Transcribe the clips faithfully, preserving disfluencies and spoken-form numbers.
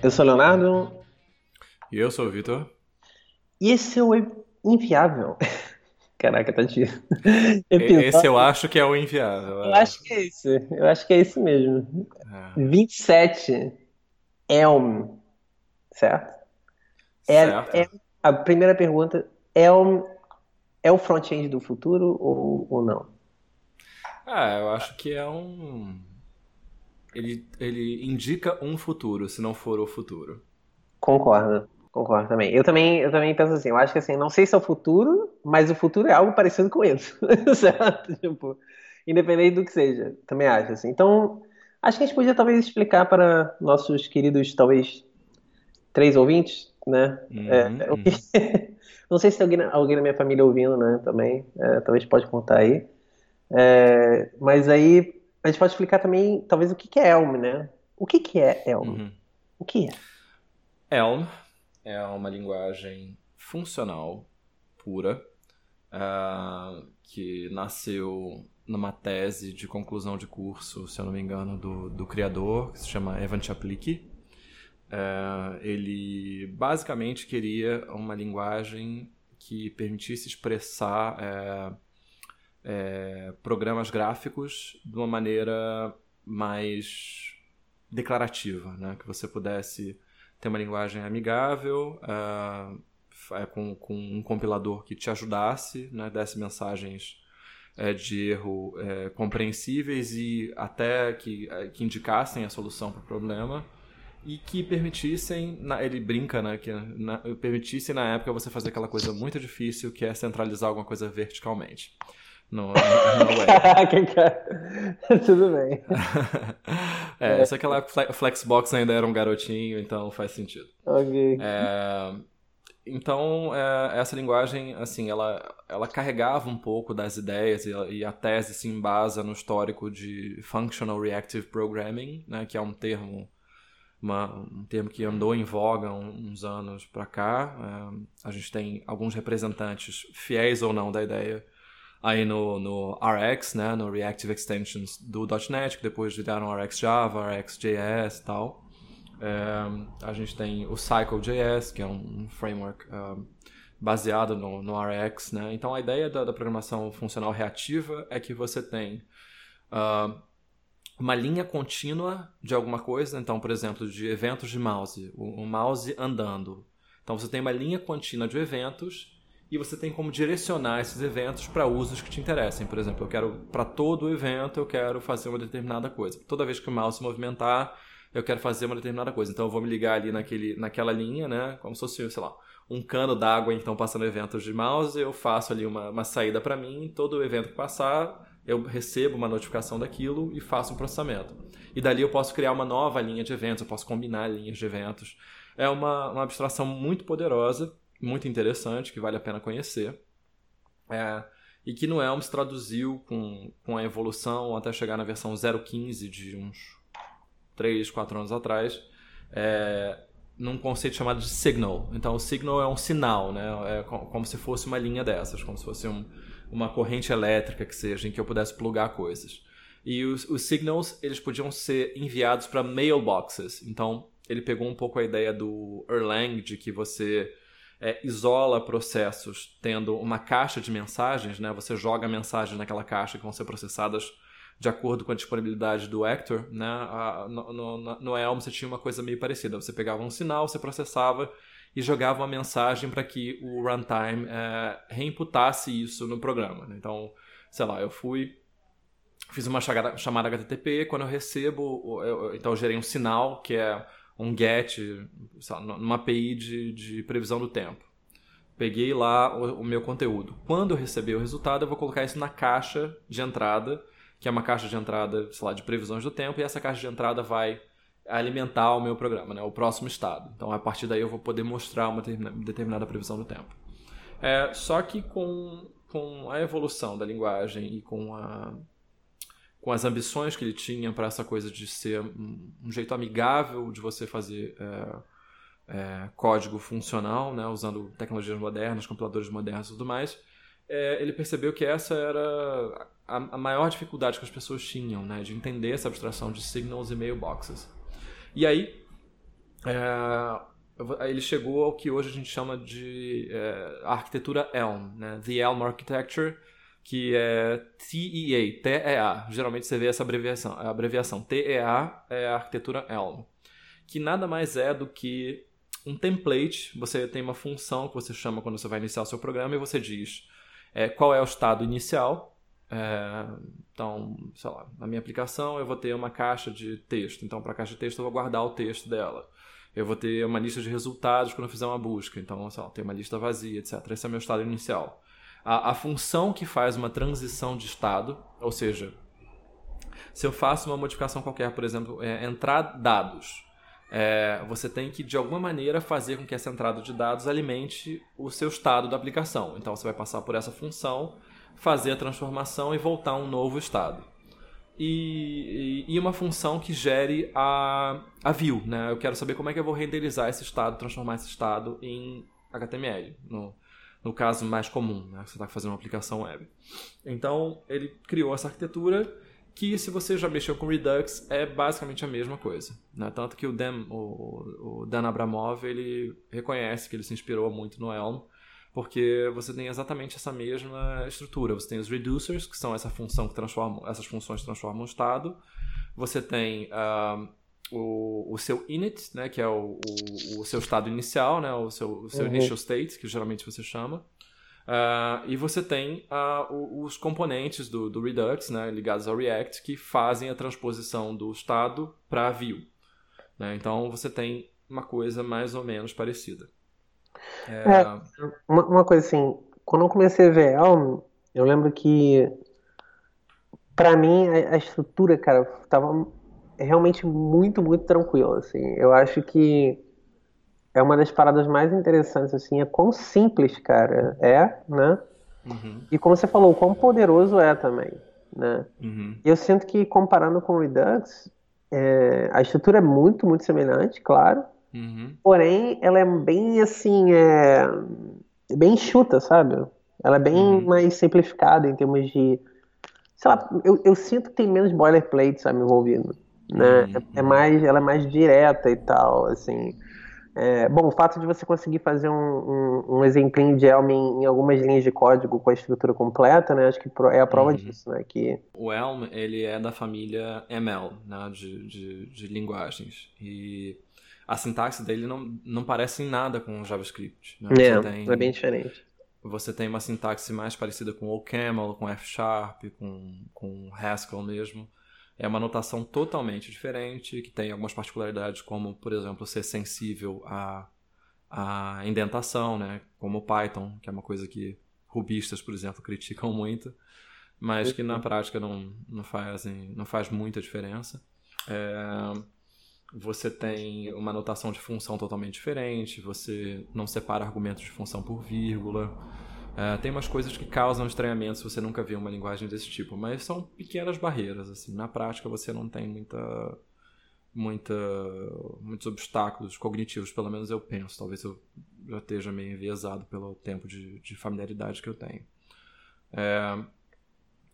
Eu sou o Leonardo. E eu sou o Vitor. E esse é o Inviável. Caraca, tá difícil. Esse eu acho que é o Inviável. É. Eu acho que é esse. Eu acho que é esse mesmo. É. vinte e sete Elm. Certo? Certo. É, é a primeira pergunta. Elm é o front-end do futuro ou, ou não? Ah, eu acho que é um... Ele, ele indica um futuro, se não for o futuro. Concordo, concordo também. Eu também, eu também penso assim, eu acho que assim, não sei se é o futuro, mas o futuro é algo parecido com isso, certo? Tipo, independente do que seja, também acho assim. Então, acho que a gente podia talvez explicar para nossos queridos, talvez, três ouvintes, né? Uhum, é, uhum. Não sei se tem alguém, alguém da minha família ouvindo, né, também, é, talvez pode contar aí. É, mas aí... A gente pode explicar também, talvez, o que é Elm, né? O que é Elm? Uhum. O que é? Elm é uma linguagem funcional pura uh, que nasceu numa tese de conclusão de curso, se eu não me engano, do, do criador, que se chama Evan Czaplicki. Uh, ele basicamente queria uma linguagem que permitisse expressar... Uh, É, programas gráficos de uma maneira mais declarativa, né? Que você pudesse ter uma linguagem amigável, uh, com, com um compilador que te ajudasse, né? Desse mensagens é, de erro é, compreensíveis e até que, que indicassem a solução para o problema e que permitissem, na, ele brinca, né? Que na, permitissem na época você fazer aquela coisa muito difícil que é centralizar alguma coisa verticalmente. No, no, no Caraca, tudo bem. É, só que lá Flexbox ainda era um garotinho, então faz sentido. Ok. É, então, é, essa linguagem, assim, ela, ela carregava um pouco das ideias e, e a tese se embasa no histórico de Functional Reactive Programming, né, que é um termo, uma, um termo que andou em voga uns anos pra cá. É, a gente tem alguns representantes fiéis ou não da ideia aí no, no Rx, né, no Reactive Extensions do .NET, que depois viraram RxJava, RxJS e tal. É, a gente tem o CycleJS, que é um framework uh, baseado no, no Rx, né? Então, a ideia da, da programação funcional reativa é que você tem uh, uma linha contínua de alguma coisa. Então, por exemplo, de eventos de mouse, o, o mouse andando. Então, você tem uma linha contínua de eventos e você tem como direcionar esses eventos para usos que te interessem. Por exemplo, eu quero, para todo evento, eu quero fazer uma determinada coisa. Toda vez que o mouse se movimentar, eu quero fazer uma determinada coisa. Então, eu vou me ligar ali naquele, naquela linha, né? Como se fosse, sei lá, um cano d'água, então, passando eventos de mouse, eu faço ali uma, uma saída para mim, todo evento que passar, eu recebo uma notificação daquilo e faço um processamento. E dali eu posso criar uma nova linha de eventos, eu posso combinar linhas de eventos. É uma, uma abstração muito poderosa, muito interessante, que vale a pena conhecer, é, e que no Elm se traduziu com, com a evolução até chegar na versão zero ponto quinze de uns três, quatro anos atrás, é, num conceito chamado de signal. Então o signal é um sinal, né? É como se fosse uma linha dessas, como se fosse um, uma corrente elétrica que seja, em que eu pudesse plugar coisas. E os, os signals, eles podiam ser enviados para mailboxes. Então ele pegou um pouco a ideia do Erlang, de que você... É, isola processos tendo uma caixa de mensagens, né? Você joga mensagens naquela caixa que vão ser processadas de acordo com a disponibilidade do actor, né? A, no, no, no Elm você tinha uma coisa meio parecida. Você pegava um sinal, você processava e jogava uma mensagem para que o runtime é, reimputasse isso no programa, né? Então, sei lá, eu fui, fiz uma chamada, chamada H T T P, quando eu recebo, eu, então eu gerei um sinal que é um get, sabe, numa A P I de, de previsão do tempo. Peguei lá o, o meu conteúdo. Quando eu receber o resultado, eu vou colocar isso na caixa de entrada, que é uma caixa de entrada, sei lá, de previsões do tempo, e essa caixa de entrada vai alimentar o meu programa, né, o próximo estado. Então, a partir daí, eu vou poder mostrar uma determinada previsão do tempo. É, só que com, com a evolução da linguagem e com a... com as ambições que ele tinha para essa coisa de ser um jeito amigável de você fazer é, é, código funcional, né, usando tecnologias modernas, compiladores modernos e tudo mais, é, ele percebeu que essa era a, a maior dificuldade que as pessoas tinham, né, de entender essa abstração de signals e mailboxes. E aí, é, ele chegou ao que hoje a gente chama de é, a arquitetura Elm, né? The Elm Architecture, que é T E A, T E A. Geralmente você vê essa abreviação. A abreviação T E A é a arquitetura Elm, que nada mais é do que um template. Você tem uma função que você chama quando você vai iniciar o seu programa e você diz é, qual é o estado inicial. É, então, sei lá, na minha aplicação eu vou ter uma caixa de texto. Então, para a caixa de texto eu vou guardar o texto dela. Eu vou ter uma lista de resultados quando eu fizer uma busca. Então, sei lá, tem uma lista vazia, etcétera. Esse é o meu estado inicial. A, a função que faz uma transição de estado, ou seja, se eu faço uma modificação qualquer, por exemplo, é, entrar dados, é, você tem que, de alguma maneira, fazer com que essa entrada de dados alimente o seu estado da aplicação. Então, você vai passar por essa função, fazer a transformação e voltar a um novo estado. E, e, e uma função que gere a, a view, né? Eu quero saber como é que eu vou renderizar esse estado, transformar esse estado em H T M L, no, no caso mais comum, né? Você está fazendo uma aplicação web. Então, ele criou essa arquitetura que, se você já mexeu com Redux, é basicamente a mesma coisa, né? Tanto que o Dan, o, o Dan Abramov, ele reconhece que ele se inspirou muito no Elm, porque você tem exatamente essa mesma estrutura. Você tem os reducers, que são essa função que transforma, essas funções que transformam o estado. Você tem uh, o, o seu init, né, que é o, o, o seu estado inicial, né, o seu, o seu uhum. initial state, que geralmente você chama. Uh, e você tem uh, os componentes do, do Redux, né, ligados ao React, que fazem a transposição do estado para a view, né? Então, você tem uma coisa mais ou menos parecida. É... É, uma, uma coisa assim, quando eu comecei a ver Elm, eu lembro que pra mim a, a estrutura, cara, tava realmente muito, muito tranquila, assim. Eu acho que é uma das paradas mais interessantes, assim, é quão simples, cara, é, né? Uhum. E como você falou, quão poderoso é também, né? Uhum. Eu sinto que, comparando com o Redux, é, a estrutura é muito, muito semelhante, claro. Uhum. Porém, ela é bem assim, é... bem enxuta, sabe? Ela é bem uhum. mais simplificada em termos de, sei lá, eu, eu sinto que tem menos boilerplate, sabe, envolvido, né? Uhum. É, é mais, ela é mais direta e tal, assim. É... Bom, o fato de você conseguir fazer um, um, um exemplinho de Elm em, em algumas linhas de código com a estrutura completa, né? Acho que é a prova uhum. disso, né? Que... O Elm, ele é da família M L, né? De, de, de linguagens. E... a sintaxe dele não, não parece em nada com o JavaScript, né? É, você tem, é bem diferente. Você tem uma sintaxe mais parecida com OCaml, com F sharp, com, com Haskell mesmo. É uma notação totalmente diferente, que tem algumas particularidades como, por exemplo, ser sensível à, à indentação, né? Como o Python, que é uma coisa que rubistas, por exemplo, criticam muito, mas que na prática não, não, fazem, não faz muita diferença. É... Você tem uma notação de função totalmente diferente, você não separa argumentos de função por vírgula. É, tem umas coisas que causam estranhamento se você nunca viu uma linguagem desse tipo, mas são pequenas barreiras, assim. Na prática, você não tem muita, muita, muitos obstáculos cognitivos, pelo menos eu penso. Talvez eu já esteja meio enviesado pelo tempo de, de familiaridade que eu tenho. É...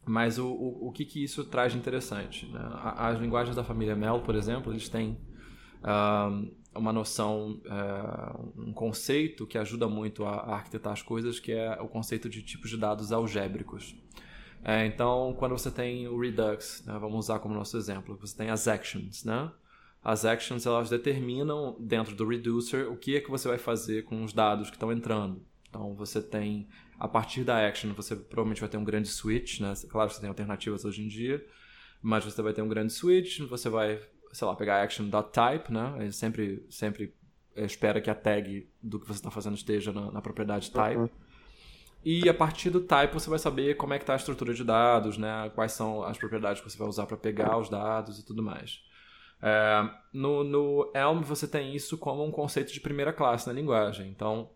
Mas o, o, o que, que isso traz de interessante, né? As linguagens da família Mel, por exemplo, eles têm uh, uma noção, uh, um conceito que ajuda muito a, a arquitetar as coisas, que é o conceito de tipos de dados algébricos. É, então, quando você tem o Redux, né, vamos usar como nosso exemplo, você tem as actions, né? As actions, elas determinam, dentro do reducer, o que é que você vai fazer com os dados que estão entrando. Então, você tem... A partir da action, você provavelmente vai ter um grande switch, né? Claro que você tem alternativas hoje em dia, mas você vai ter um grande switch, você vai, sei lá, pegar action.type, né? Ele sempre, sempre espera que a tag do que você está fazendo esteja na, na propriedade type. Uhum. E a partir do type, você vai saber como é que está a estrutura de dados, né? Quais são as propriedades que você vai usar para pegar os dados e tudo mais. É, no, no Elm, você tem isso como um conceito de primeira classe na linguagem. Então,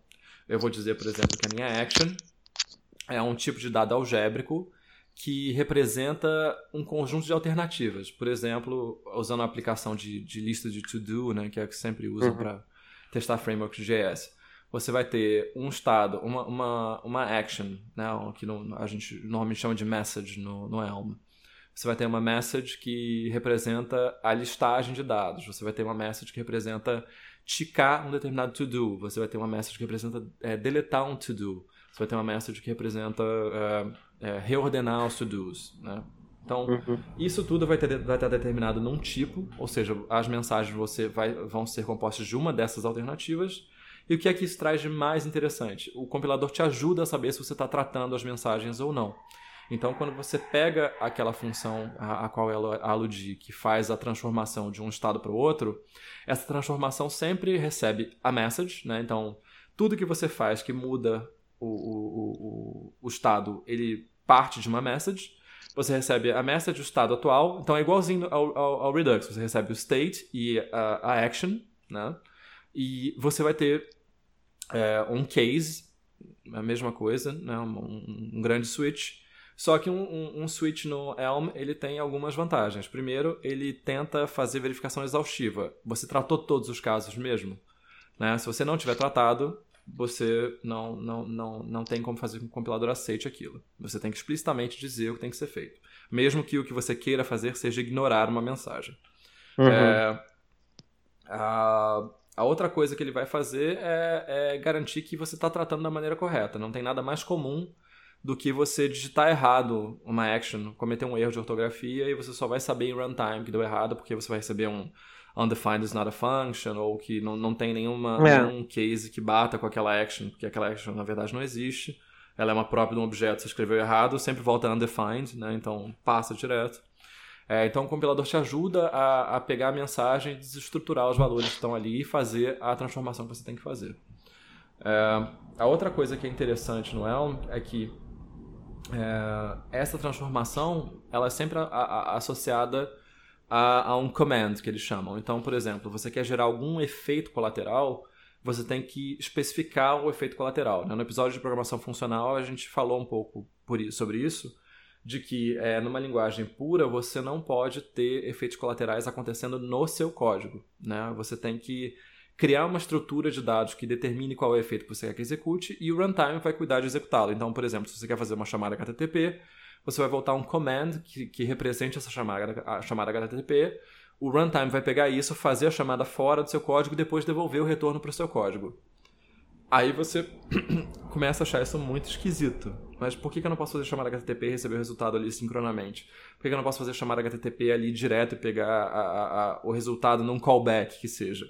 eu vou dizer, por exemplo, que a minha action é um tipo de dado algébrico que representa um conjunto de alternativas. Por exemplo, usando a aplicação de, de lista de to-do, né, que é o que sempre usam uhum. para testar frameworks J S, você vai ter um estado, uma, uma, uma action, né, que no, a gente normalmente chama de message no, no Elm. você vai ter uma message que representa a listagem de dados, você vai ter uma message que representa ticar um determinado to-do, você vai ter uma message que representa é, deletar um to-do, você vai ter uma message que representa é, é, reordenar os to-dos, né? Então, uhum. isso tudo vai, ter, vai estar determinado num tipo, ou seja, as mensagens você vai, vão ser compostas de uma dessas alternativas. E o que é que isso traz de mais interessante? O compilador te ajuda a saber se você está tratando as mensagens ou não. Então, quando você pega aquela função a, a qual ela aludir, que faz a transformação de um estado para o outro, essa transformação sempre recebe a message, né? Então, tudo que você faz que muda o, o, o, o estado, ele parte de uma message. Você recebe a message, o estado atual. Então, é igualzinho ao, ao, ao Redux. Você recebe o state e a, a action, né? E você vai ter é, um case, a mesma coisa, né? um, um grande switch. Só que um, um, um switch no Elm, ele tem algumas vantagens. Primeiro, ele tenta fazer verificação exaustiva. Você tratou todos os casos mesmo, né? Se você não tiver tratado, você não, não, não, não tem como fazer com que o compilador aceite aquilo. Você tem que explicitamente dizer o que tem que ser feito. Mesmo que o que você queira fazer seja ignorar uma mensagem. Uhum. É, a... A outra coisa que ele vai fazer é, é garantir que você está tratando da maneira correta. Não tem nada mais comum do que você digitar errado uma action, cometer um erro de ortografia, e você só vai saber em runtime que deu errado, porque você vai receber um undefined is not a function, ou que não, não tem nenhuma, é. nenhum case que bata com aquela action, porque aquela action na verdade não existe. Ela é uma própria de um objeto, você escreveu errado, sempre volta undefined, né? Então passa direto. É, então o compilador te ajuda a, a pegar a mensagem, desestruturar os valores que estão ali e fazer a transformação que você tem que fazer. É, a outra coisa que é interessante no Elm é que é, essa transformação ela é sempre a, a, associada a, a um command, que eles chamam. Então, por exemplo, você quer gerar algum efeito colateral, você tem que especificar o efeito colateral, né? No episódio de programação funcional a gente falou um pouco por, sobre isso, de que é, numa linguagem pura você não pode ter efeitos colaterais acontecendo no seu código, né? Você tem que criar uma estrutura de dados que determine qual é o efeito que você quer que execute, e o runtime vai cuidar de executá-lo. Então, por exemplo, se você quer fazer uma chamada H T T P, você vai voltar um command que, que represente essa chamada, a chamada H T T P, o runtime vai pegar isso, fazer a chamada fora do seu código e depois devolver o retorno para o seu código. Aí você começa a achar isso muito esquisito. Mas por que eu não posso fazer chamada H T T P e receber o resultado ali sincronamente? Por que eu não posso fazer chamada H T T P ali direto e pegar a, a, a, o resultado num callback que seja?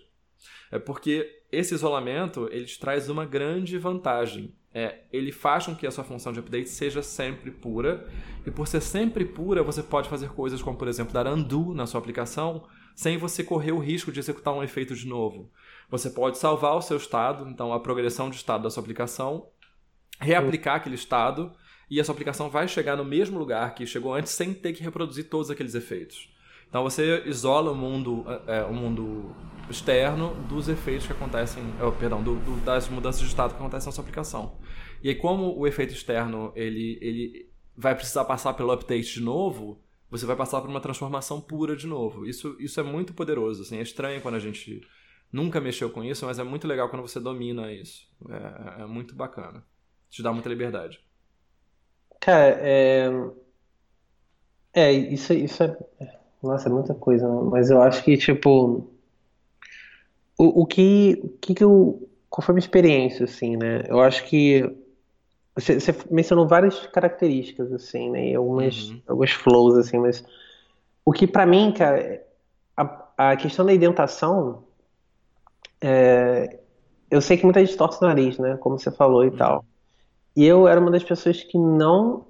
É porque esse isolamento, ele te traz uma grande vantagem. É, ele faz com que a sua função de update seja sempre pura. E por ser sempre pura, você pode fazer coisas como, por exemplo, dar undo na sua aplicação sem você correr o risco de executar um efeito de novo. Você pode salvar o seu estado, então a progressão de estado da sua aplicação, reaplicar aquele estado, e a sua aplicação vai chegar no mesmo lugar que chegou antes sem ter que reproduzir todos aqueles efeitos. Então você isola o mundo, é, o mundo externo dos efeitos que acontecem, oh, perdão, do, do, das mudanças de estado que acontecem na sua aplicação. E aí, como o efeito externo ele, ele vai precisar passar pelo update de novo, você vai passar por uma transformação pura de novo. Isso, isso é muito poderoso, assim, é estranho quando a gente nunca mexeu com isso, mas é muito legal quando você domina isso. É, é muito bacana. Te dá muita liberdade. Cara, é... É, isso, isso é... Nossa, é muita coisa, né? Mas eu acho que, tipo... O, o que... O que, que eu... Qual foi a minha experiência, assim, né? Eu acho que... Você, você mencionou várias características, assim, né? E algumas... Uhum. Alguns flows, assim, mas... O que, pra mim, cara... A, a questão da indentação... É... Eu sei que muita gente torce o nariz, né? Como você falou e uhum. tal. E eu era uma das pessoas que não,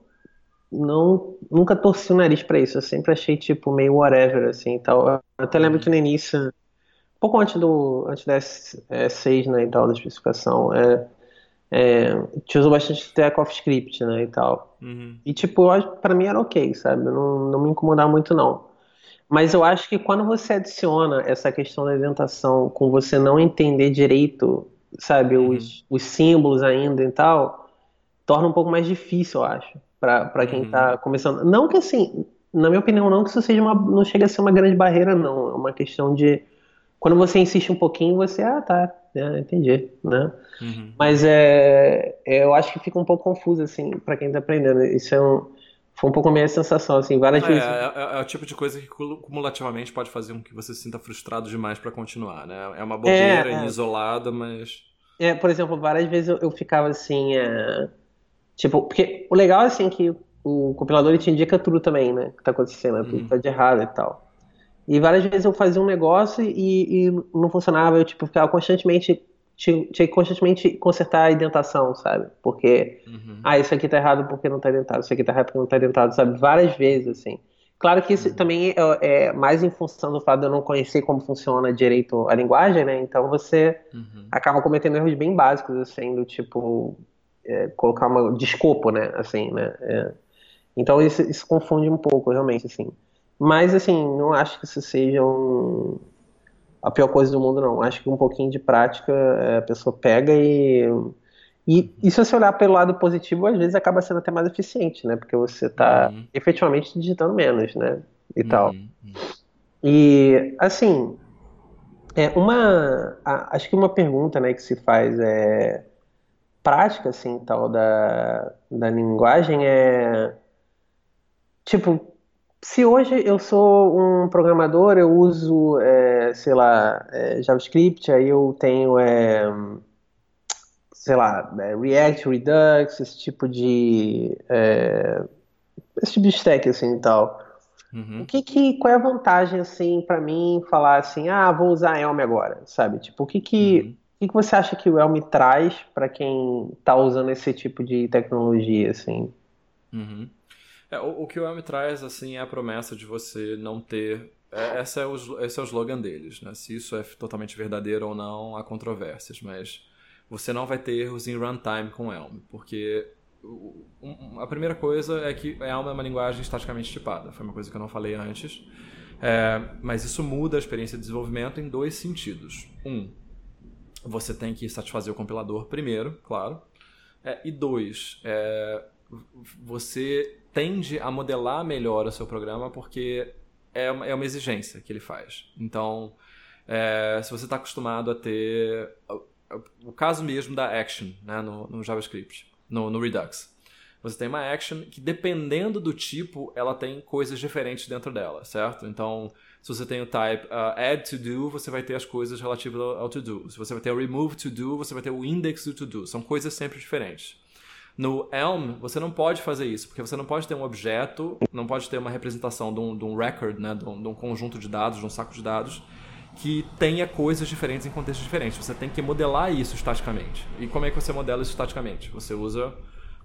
não nunca torci o nariz pra isso. Eu sempre achei, tipo, meio whatever, assim, e tal. Eu até lembro uhum. que no início, um pouco antes, do, antes da S seis, né, e tal, da especificação, é, é, te usou bastante track of script, né, e tal. Uhum. E, tipo, pra mim era ok, sabe? Eu não, não me incomodava muito, não. Mas eu acho que quando você adiciona essa questão da indentação com você não entender direito, sabe, uhum. os, os símbolos ainda e tal, torna um pouco mais difícil, eu acho, pra, pra quem uhum. tá começando. Não que assim, na minha opinião, não que isso seja uma, não chega a ser uma grande barreira, não. É uma questão de, quando você insiste um pouquinho, você, ah, tá, é, entendi, né? Uhum. Mas é, eu acho que fica um pouco confuso, assim, pra quem tá aprendendo. Isso é um... Foi um pouco a minha sensação, assim, várias é, vezes. É, é, é o tipo de coisa que cumulativamente pode fazer com que você se sinta frustrado demais para continuar, né? É uma bobeira é, isolada, mas... É, por exemplo, várias vezes eu, eu ficava assim, é... tipo, porque o legal é assim que o compilador ele te indica tudo também, né? O que tá acontecendo, tudo hum. tá de errado e tal. E várias vezes eu fazia um negócio e, e não funcionava, eu tipo, ficava constantemente... Tinha, tinha que constantemente consertar a indentação, sabe? Porque, uhum. ah, isso aqui tá errado porque não tá indentado, isso aqui tá errado porque não tá indentado, sabe? Várias vezes, assim. Claro que isso uhum. também é, é mais em função do fato de eu não conhecer como funciona direito a linguagem, né? Então você uhum. acaba cometendo erros bem básicos, assim, do tipo, é, colocar uma de escopo, né? Assim, né? É. Então isso, isso confunde um pouco, realmente, assim. Mas, assim, não acho que isso seja um... a pior coisa do mundo, não. Acho que um pouquinho de prática a pessoa pega e... E, e se você olhar pelo lado positivo, às vezes acaba sendo até mais eficiente, né? Porque você está uhum. efetivamente digitando menos, né? E uhum. tal. E, assim, é uma... A, acho que uma pergunta, né, que se faz é... prática, assim, tal, da, da linguagem é... Tipo... Se hoje eu sou um programador, eu uso, é, sei lá, é, JavaScript, aí eu tenho, é, sei lá, é, React, Redux, esse tipo de, é, esse tipo de stack, assim, e tal. Uhum. O que que, qual é a vantagem, assim, pra mim falar assim, ah, vou usar Elm agora, sabe? Tipo, o que que, uhum. o que que você acha que o Elm traz pra quem tá usando esse tipo de tecnologia, assim? Uhum. É, o, o que o Elm traz, assim, é a promessa de você não ter... É, essa é o, esse é o slogan deles, né? Se isso é totalmente verdadeiro ou não, há controvérsias, mas você não vai ter erros em runtime com Elm, porque um, a primeira coisa é que Elm é uma linguagem estaticamente tipada, foi uma coisa que eu não falei antes, é, mas isso muda a experiência de desenvolvimento em dois sentidos. Um, você tem que satisfazer o compilador primeiro, claro, é, e dois, é, você... tende a modelar melhor o seu programa porque é uma, é uma exigência que ele faz. Então, é, se você está acostumado a ter o, o caso mesmo da action, né, no, no JavaScript, no, no Redux. Você tem uma action que, dependendo do tipo, ela tem coisas diferentes dentro dela, certo? Então, se você tem o type uh, add to do, você vai ter as coisas relativas ao to do. Se você vai ter o remove to do, você vai ter o index do to do. São coisas sempre diferentes. No Elm, você não pode fazer isso, porque você não pode ter um objeto, não pode ter uma representação de um, de um record, né, de um, de um conjunto de dados, de um saco de dados, que tenha coisas diferentes em contextos diferentes. Você tem que modelar isso estaticamente. E como é que você modela isso estaticamente? Você usa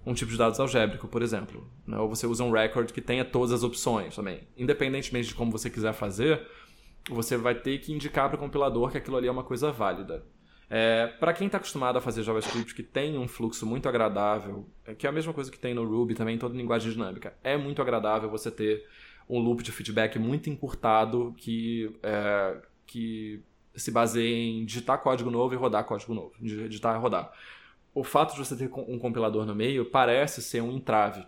um tipo de dados algébrico, por exemplo, né? Ou você usa um record que tenha todas as opções também. Independentemente de como você quiser fazer, você vai ter que indicar para o compilador que aquilo ali é uma coisa válida. É, para quem está acostumado a fazer JavaScript, que tem um fluxo muito agradável, que é a mesma coisa que tem no Ruby também, em toda linguagem dinâmica, é muito agradável você ter um loop de feedback muito encurtado que, é, que se baseia em digitar código novo e rodar código novo, digitar e rodar. O fato de você ter um compilador no meio parece ser um entrave,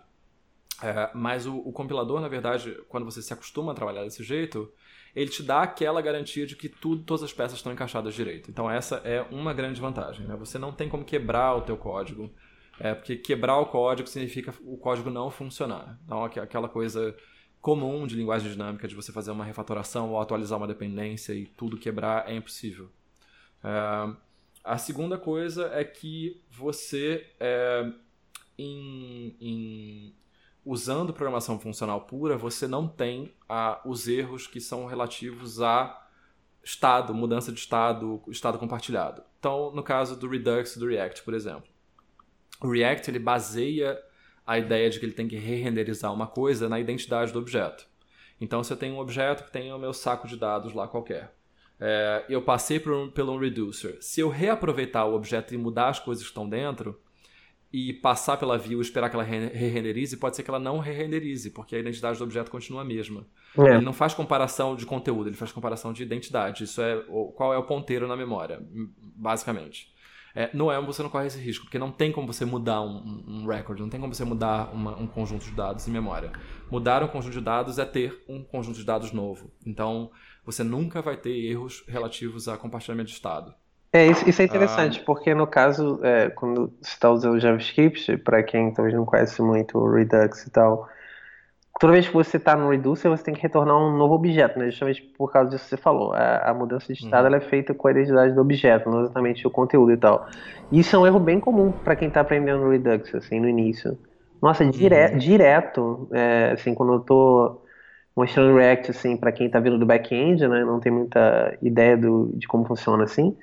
é, mas o, o compilador, na verdade, quando você se acostuma a trabalhar desse jeito, ele te dá aquela garantia de que tudo, todas as peças estão encaixadas direito. Então essa é uma grande vantagem, né? Você não tem como quebrar o teu código, é, porque quebrar o código significa o código não funcionar. Então aquela coisa comum de linguagem dinâmica, de você fazer uma refatoração ou atualizar uma dependência e tudo quebrar, é impossível. É, a segunda coisa é que você, é, em, em usando programação funcional pura, você não tem ah, os erros que são relativos a estado, mudança de estado, estado compartilhado. Então, no caso do Redux e do React, por exemplo. O React, ele baseia a ideia de que ele tem que re-renderizar uma coisa na identidade do objeto. Então, se eu tenho um objeto que tem o meu saco de dados lá qualquer, é, eu passei por um, pelo um reducer. Se eu reaproveitar o objeto e mudar as coisas que estão dentro, e passar pela view e esperar que ela re-renderize, pode ser que ela não re-renderize, porque a identidade do objeto continua a mesma. É. Ele não faz comparação de conteúdo, ele faz comparação de identidade. Isso é qual é o ponteiro na memória, basicamente. É, no Elm você não corre esse risco, porque não tem como você mudar um, um record, não tem como você mudar uma, um conjunto de dados em memória. Mudar um conjunto de dados é ter um conjunto de dados novo. Então, você nunca vai ter erros relativos a compartilhamento de estado. É, isso, isso é interessante, ah. porque no caso, é, quando você está usando o JavaScript, para quem talvez não conhece muito o Redux e tal, toda vez que você está no Reducer, você tem que retornar um novo objeto, né? Justamente por causa disso que você falou. A, a mudança de estado, uhum, ela é feita com a identidade do objeto, não exatamente o conteúdo e tal. Isso é um erro bem comum para quem está aprendendo no Redux, assim, no início. Nossa, dire, uhum. direto, é, assim, quando eu tô mostrando React, assim, para quem está vindo do back-end, né? Não tem muita ideia do, de como funciona, assim.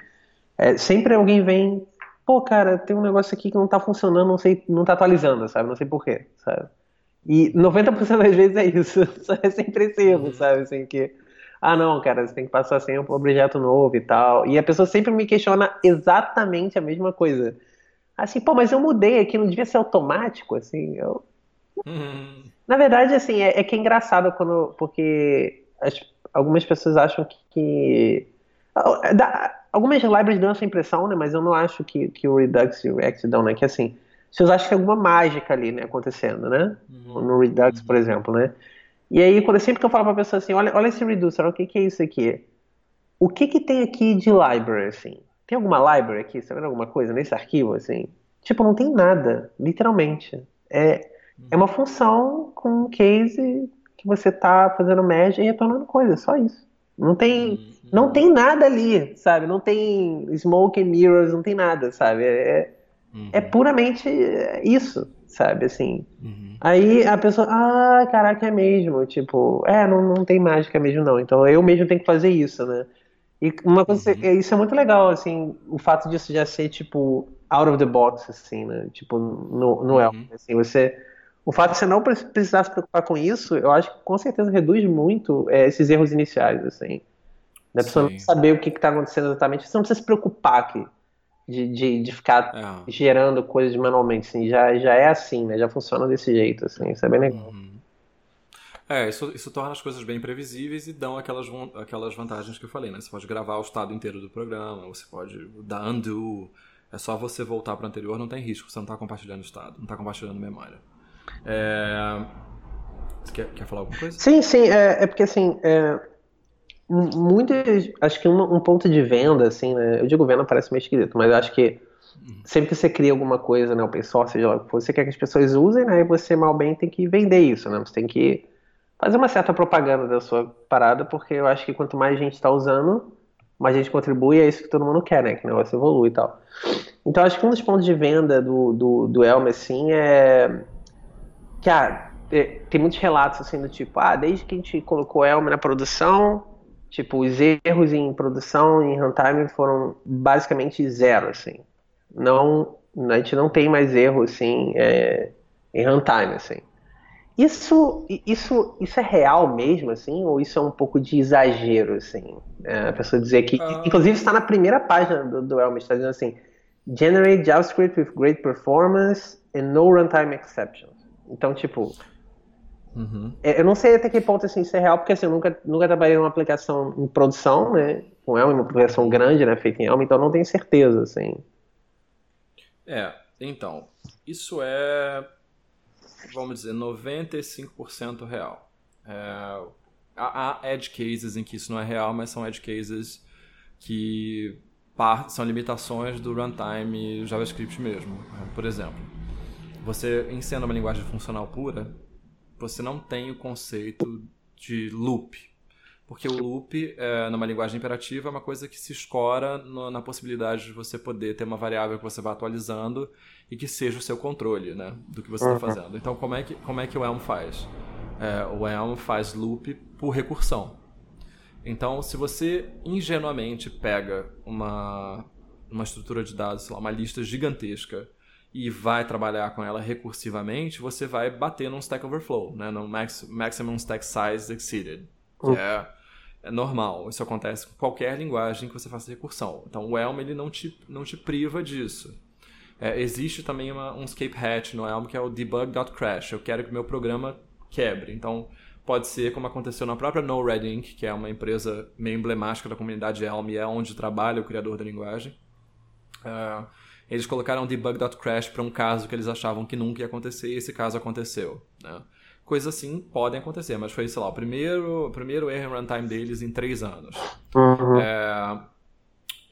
É, sempre alguém vem, pô, cara, tem um negócio aqui que não tá funcionando, não sei, não tá atualizando, sabe? Não sei porquê, sabe? E noventa por cento das vezes é isso, é sempre esse erro, sabe, assim, que, ah não, cara, você tem que passar sem um objeto novo e tal, e a pessoa sempre me questiona exatamente a mesma coisa, assim, pô, mas eu mudei aqui, não devia ser automático, assim, eu... Hum. Na verdade, assim, é, é que é engraçado quando, porque as, algumas pessoas acham que, que... Dá, algumas libraries dão essa impressão, né, mas eu não acho que, que o Redux e o React dão, né, que assim... Vocês acham que tem alguma mágica ali, né, acontecendo, né? Uhum. No Redux, por exemplo, né? E aí, quando, sempre que eu falo pra pessoa assim, olha, olha esse Reducer, o que que é isso aqui? O que que tem aqui de library, assim? Tem alguma library aqui? Você tá vendo alguma coisa nesse arquivo, assim? Tipo, não tem nada, literalmente. É, uhum. é uma função com um case que você tá fazendo merge e retornando coisa, só isso. Não tem, uhum. não tem nada ali, sabe? Não tem smoke and mirrors, não tem nada, sabe? É... Uhum. É puramente isso, sabe, assim. Uhum. Aí a pessoa, ah, caraca, é mesmo, tipo, é, não, não tem mágica mesmo não, então eu mesmo tenho que fazer isso, né. E uma coisa, uhum. isso é muito legal, assim, o fato disso já ser, tipo, out of the box, assim, né, tipo, no, no uhum. Elm, assim, você, o fato de você não precisar se preocupar com isso, eu acho que com certeza reduz muito é, esses erros iniciais, assim, da pessoa Sim. não saber o que que tá acontecendo exatamente, você não precisa se preocupar aqui. De, de, de ficar é. gerando coisas manualmente, assim, já, já é assim, né? Já funciona desse jeito, assim, isso é bem legal. Uhum. É, isso, isso torna as coisas bem previsíveis e dão aquelas, aquelas vantagens que eu falei, né? Você pode gravar o estado inteiro do programa, você pode dar undo, é só você voltar para o anterior, não tem risco, você não está compartilhando o estado, não está compartilhando memória. É... Você quer, quer falar alguma coisa? Sim, sim, é, é porque assim... É... Muitos, acho que um, um ponto de venda, assim, né? Eu digo venda, parece meio esquisito, mas eu acho que sempre que você cria alguma coisa, né, open source, seja lá, você quer que as pessoas usem, né? E você mal bem tem que vender isso, né? Você tem que fazer uma certa propaganda da sua parada, porque eu acho que quanto mais gente está usando, mais gente contribui, é isso que todo mundo quer, né? Que o negócio evolui e tal. Então acho que um dos pontos de venda do, do, do Elm, assim, é que ah, tem muitos relatos, assim, do tipo, ah, desde que a gente colocou Elm na produção... Tipo, os erros em produção, em runtime, foram basicamente zero, assim. Não, a gente não tem mais erro, assim, é, em runtime, assim. Isso, isso, isso é real mesmo, assim? Ou isso é um pouco de exagero, assim? É, a pessoa dizer que... Ah. Inclusive, está na primeira página do, do Elm, está dizendo assim... Generate JavaScript with great performance and no runtime exceptions. Então, tipo... Uhum. Eu não sei até que ponto assim, isso é real, porque assim, eu nunca, nunca trabalhei numa aplicação em produção, né? Com Elm, uma aplicação grande, né? Feita em Elm, então não tenho certeza, assim. É, então, isso é, vamos dizer, noventa e cinco por cento real. É, há edge cases em que isso não é real, mas são edge cases que são limitações do runtime JavaScript mesmo. Por exemplo, você ensina uma linguagem funcional pura, você não tem o conceito de loop, porque o loop, é, numa linguagem imperativa, é uma coisa que se escora no, na possibilidade de você poder ter uma variável que você vai atualizando e que seja o seu controle, né, do que você está fazendo. Então, como é que, como é que o Elm faz? É, o Elm faz loop por recursão. Então, se você ingenuamente pega uma, uma estrutura de dados, sei lá, uma lista gigantesca, e vai trabalhar com ela recursivamente, você vai bater num stack overflow, né? No max, maximum stack size exceeded. Uhum. É, é normal, isso acontece com qualquer linguagem que você faça recursão. Então o Elm ele não, te, não te priva disso. É, existe também uma, um escape hatch no Elm que é o debug.crash, eu quero que meu programa quebre. Então pode ser como aconteceu na própria NoRedInc, que é uma empresa meio emblemática da comunidade Elm e é onde trabalha o criador da linguagem. É, eles colocaram debug.crash para um caso que eles achavam que nunca ia acontecer e esse caso aconteceu, né? Coisas assim podem acontecer, mas foi, sei lá, o primeiro, o primeiro erro em runtime deles em três anos. Uhum. É,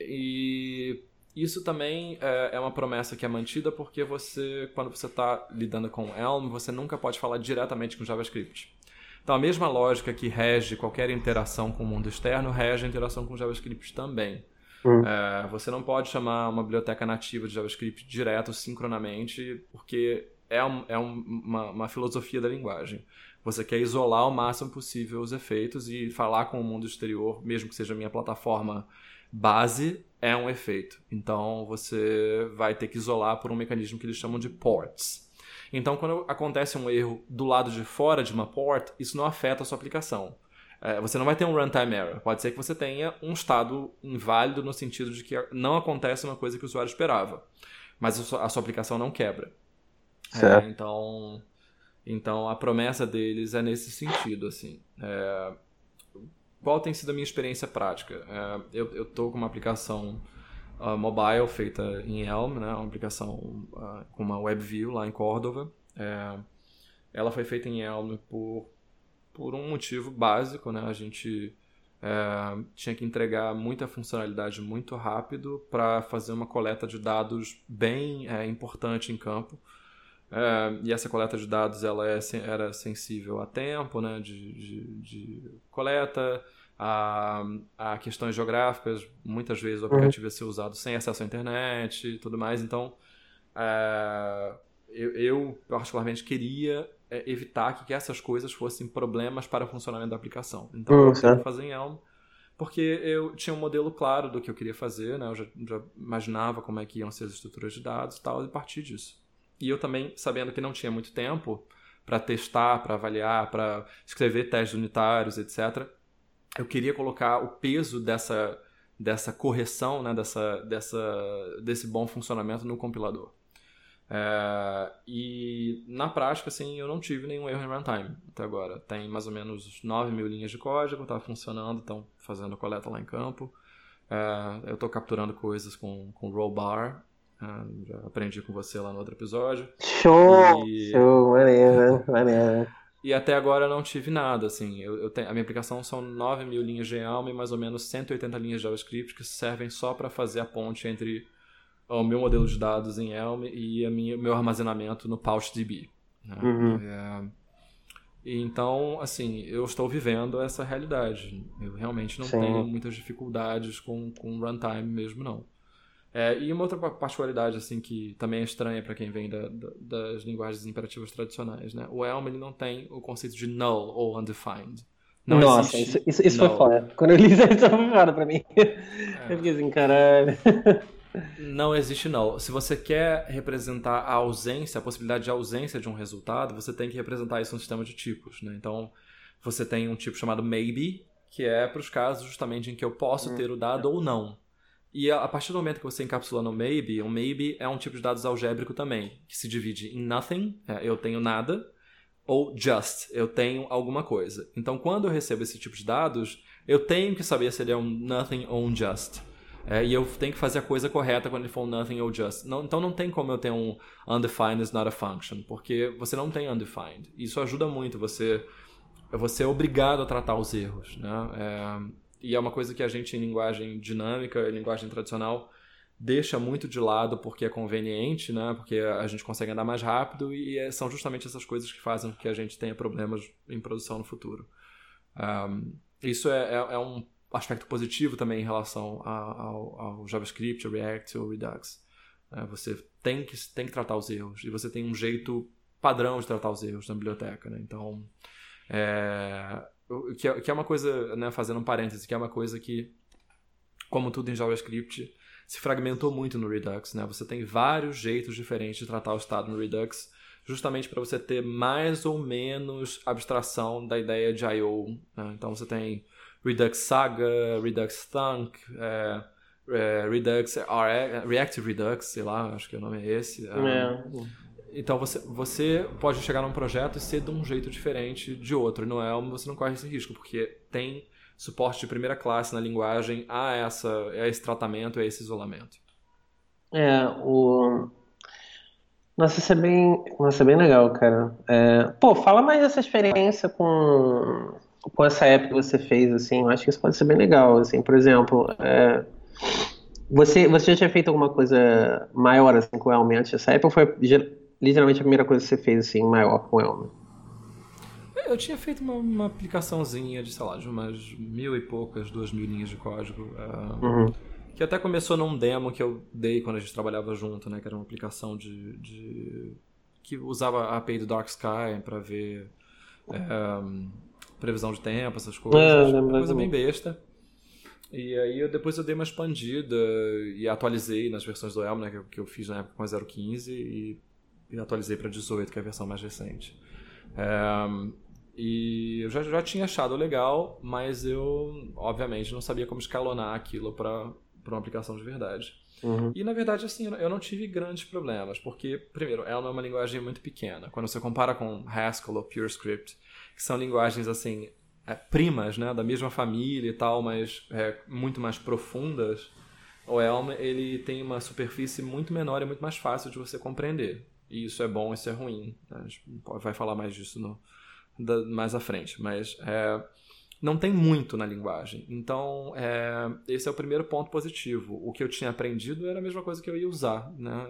e Isso também é uma promessa que é mantida porque você, quando você está lidando com Elm, você nunca pode falar diretamente com JavaScript. Então, a mesma lógica que rege qualquer interação com o mundo externo, rege a interação com JavaScript também. Hum. É, você não pode chamar uma biblioteca nativa de JavaScript direto, sincronamente, porque é, um, é um, uma, uma filosofia da linguagem. Você quer isolar o máximo possível os efeitos e falar com o mundo exterior, mesmo que seja a minha plataforma base, é um efeito. Então, você vai ter que isolar por um mecanismo que eles chamam de ports. Então, quando acontece um erro do lado de fora de uma port, isso não afeta a sua aplicação. É, você não vai ter um runtime error. Pode ser que você tenha um estado inválido no sentido de que não acontece uma coisa que o usuário esperava. Mas a sua, a sua aplicação não quebra. Certo. É, então, então, a promessa deles é nesse sentido, assim. É... Qual tem sido a minha experiência prática? É, eu estou com uma aplicação uh, mobile feita em Elm, né? Uma aplicação uh, com uma WebView lá em Córdoba. É, ela foi feita em Elm por, por um motivo básico, né? A gente é, tinha que entregar muita funcionalidade muito rápido para fazer uma coleta de dados bem é, importante em campo. É, e essa coleta de dados ela é, era sensível a tempo, né, de, de, de coleta, a, a questões geográficas, muitas vezes o aplicativo ia ser usado sem acesso à internet e tudo mais, então é, eu, eu particularmente queria evitar que, que essas coisas fossem problemas para o funcionamento da aplicação. Então uhum. eu queria fazer em Elm, porque eu tinha um modelo claro do que eu queria fazer, né, eu já, já imaginava como é que iam ser as estruturas de dados e tal, e partir disso. E eu também, sabendo que não tinha muito tempo para testar, para avaliar, para escrever testes unitários, etcétera, eu queria colocar o peso dessa, dessa correção, né, dessa, dessa, desse bom funcionamento no compilador. É, e na prática, assim, eu não tive nenhum erro em runtime até agora. Tem mais ou menos nove mil linhas de código, está funcionando, estão fazendo coleta lá em campo. É, eu estou capturando coisas com, com rollbar. Ah, já aprendi com você lá no outro episódio. Show! E... Show! Maneiro, maneiro. E até agora eu não tive nada, assim. Eu, eu tenho... A minha aplicação são nove mil linhas de Elm e mais ou menos cento e oitenta linhas de JavaScript que servem só para fazer a ponte entre o meu modelo de dados em Elm e o meu armazenamento no PouchDB. Né? Uhum. É... Então, assim, eu estou vivendo essa realidade. Eu realmente não Sim. tenho muitas dificuldades com, com runtime mesmo, não. É, e uma outra particularidade assim, que também é estranha para quem vem da, da, das linguagens imperativas tradicionais, né? O Elm ele não tem o conceito de null ou undefined. Não Nossa, isso, isso, isso foi fora. Quando eu li isso, isso foi fora para mim. É. Eu fiquei assim, caralho. Não existe null. Se você quer representar a ausência, a possibilidade de ausência de um resultado, você tem que representar isso num sistema de tipos, né? Então, você tem um tipo chamado maybe, que é para os casos justamente em que eu posso hum. ter o dado ou não. E a partir do momento que você encapsula no maybe, o maybe é um tipo de dados algébrico também, que se divide em nothing, é, eu tenho nada, ou just, eu tenho alguma coisa. Então, quando eu recebo esse tipo de dados, eu tenho que saber se ele é um nothing ou um just. É, e eu tenho que fazer a coisa correta quando ele for um nothing ou just. Não, então, não tem como eu ter um undefined is not a function, porque você não tem undefined. Isso ajuda muito, você, você é obrigado a tratar os erros, né? É... E é uma coisa que a gente, em linguagem dinâmica, em linguagem tradicional, deixa muito de lado porque é conveniente, né? Porque a gente consegue andar mais rápido e são justamente essas coisas que fazem com que a gente tenha problemas em produção no futuro. Um, isso é, é, é um aspecto positivo também em relação a, ao, ao JavaScript, ao React ou Redux. É, você tem que, tem que tratar os erros e você tem um jeito padrão de tratar os erros na biblioteca, né? Então... É... que é uma coisa, né, fazendo um parêntese, que é uma coisa que, como tudo em JavaScript, se fragmentou muito no Redux, né? Você tem vários jeitos diferentes de tratar o estado no Redux, justamente para você ter mais ou menos abstração da ideia de I O, né? Então você tem Redux Saga, Redux Thunk, é, é, Redux R, Reactive Redux, sei lá, acho que o nome é esse. É. Um, Então, você, você pode chegar num projeto e ser de um jeito diferente de outro. E no Elm, você não corre esse risco, porque tem suporte de primeira classe na linguagem a, essa, a esse tratamento, a esse isolamento. É, o... Nossa, isso é bem, Nossa, é bem legal, cara. É... Pô, fala mais dessa experiência com... com essa app que você fez, assim. Eu acho que isso pode ser bem legal, assim. Por exemplo, é... Você, você já tinha feito alguma coisa maior assim, com o Elm antes dessa época? Ou foi literalmente a primeira coisa que você fez assim, maior com o Elm? Eu tinha feito uma, uma aplicaçãozinha de, sei lá, de umas mil e poucas, duas mil linhas de código. Uh, uhum. Que até começou num demo que eu dei quando a gente trabalhava junto, né? Que era uma aplicação de... de que usava a A P I do Dark Sky para ver um, previsão de tempo, essas coisas. É, uma coisa bem besta. E aí eu, depois eu dei uma expandida e atualizei nas versões do Elm, né? Que eu, que eu fiz na época com a zero ponto quinze e, e atualizei para dezoito, que é a versão mais recente. Um, E eu já, já tinha achado legal, mas eu, obviamente, não sabia como escalonar aquilo para uma aplicação de verdade. Uhum. E, na verdade, assim, eu não tive grandes problemas, porque, primeiro, Elm é uma linguagem muito pequena. Quando você compara com Haskell ou PureScript, que são linguagens, assim, é, primas, né, da mesma família e tal, mas é, muito mais profundas, o Elm, ele tem uma superfície muito menor e muito mais fácil de você compreender. E isso é bom, isso é ruim. Né? A gente vai falar mais disso no... Da, mais à frente, mas é, não tem muito na linguagem. Então, é, esse é o primeiro ponto positivo. O que eu tinha aprendido era a mesma coisa que eu ia usar, né?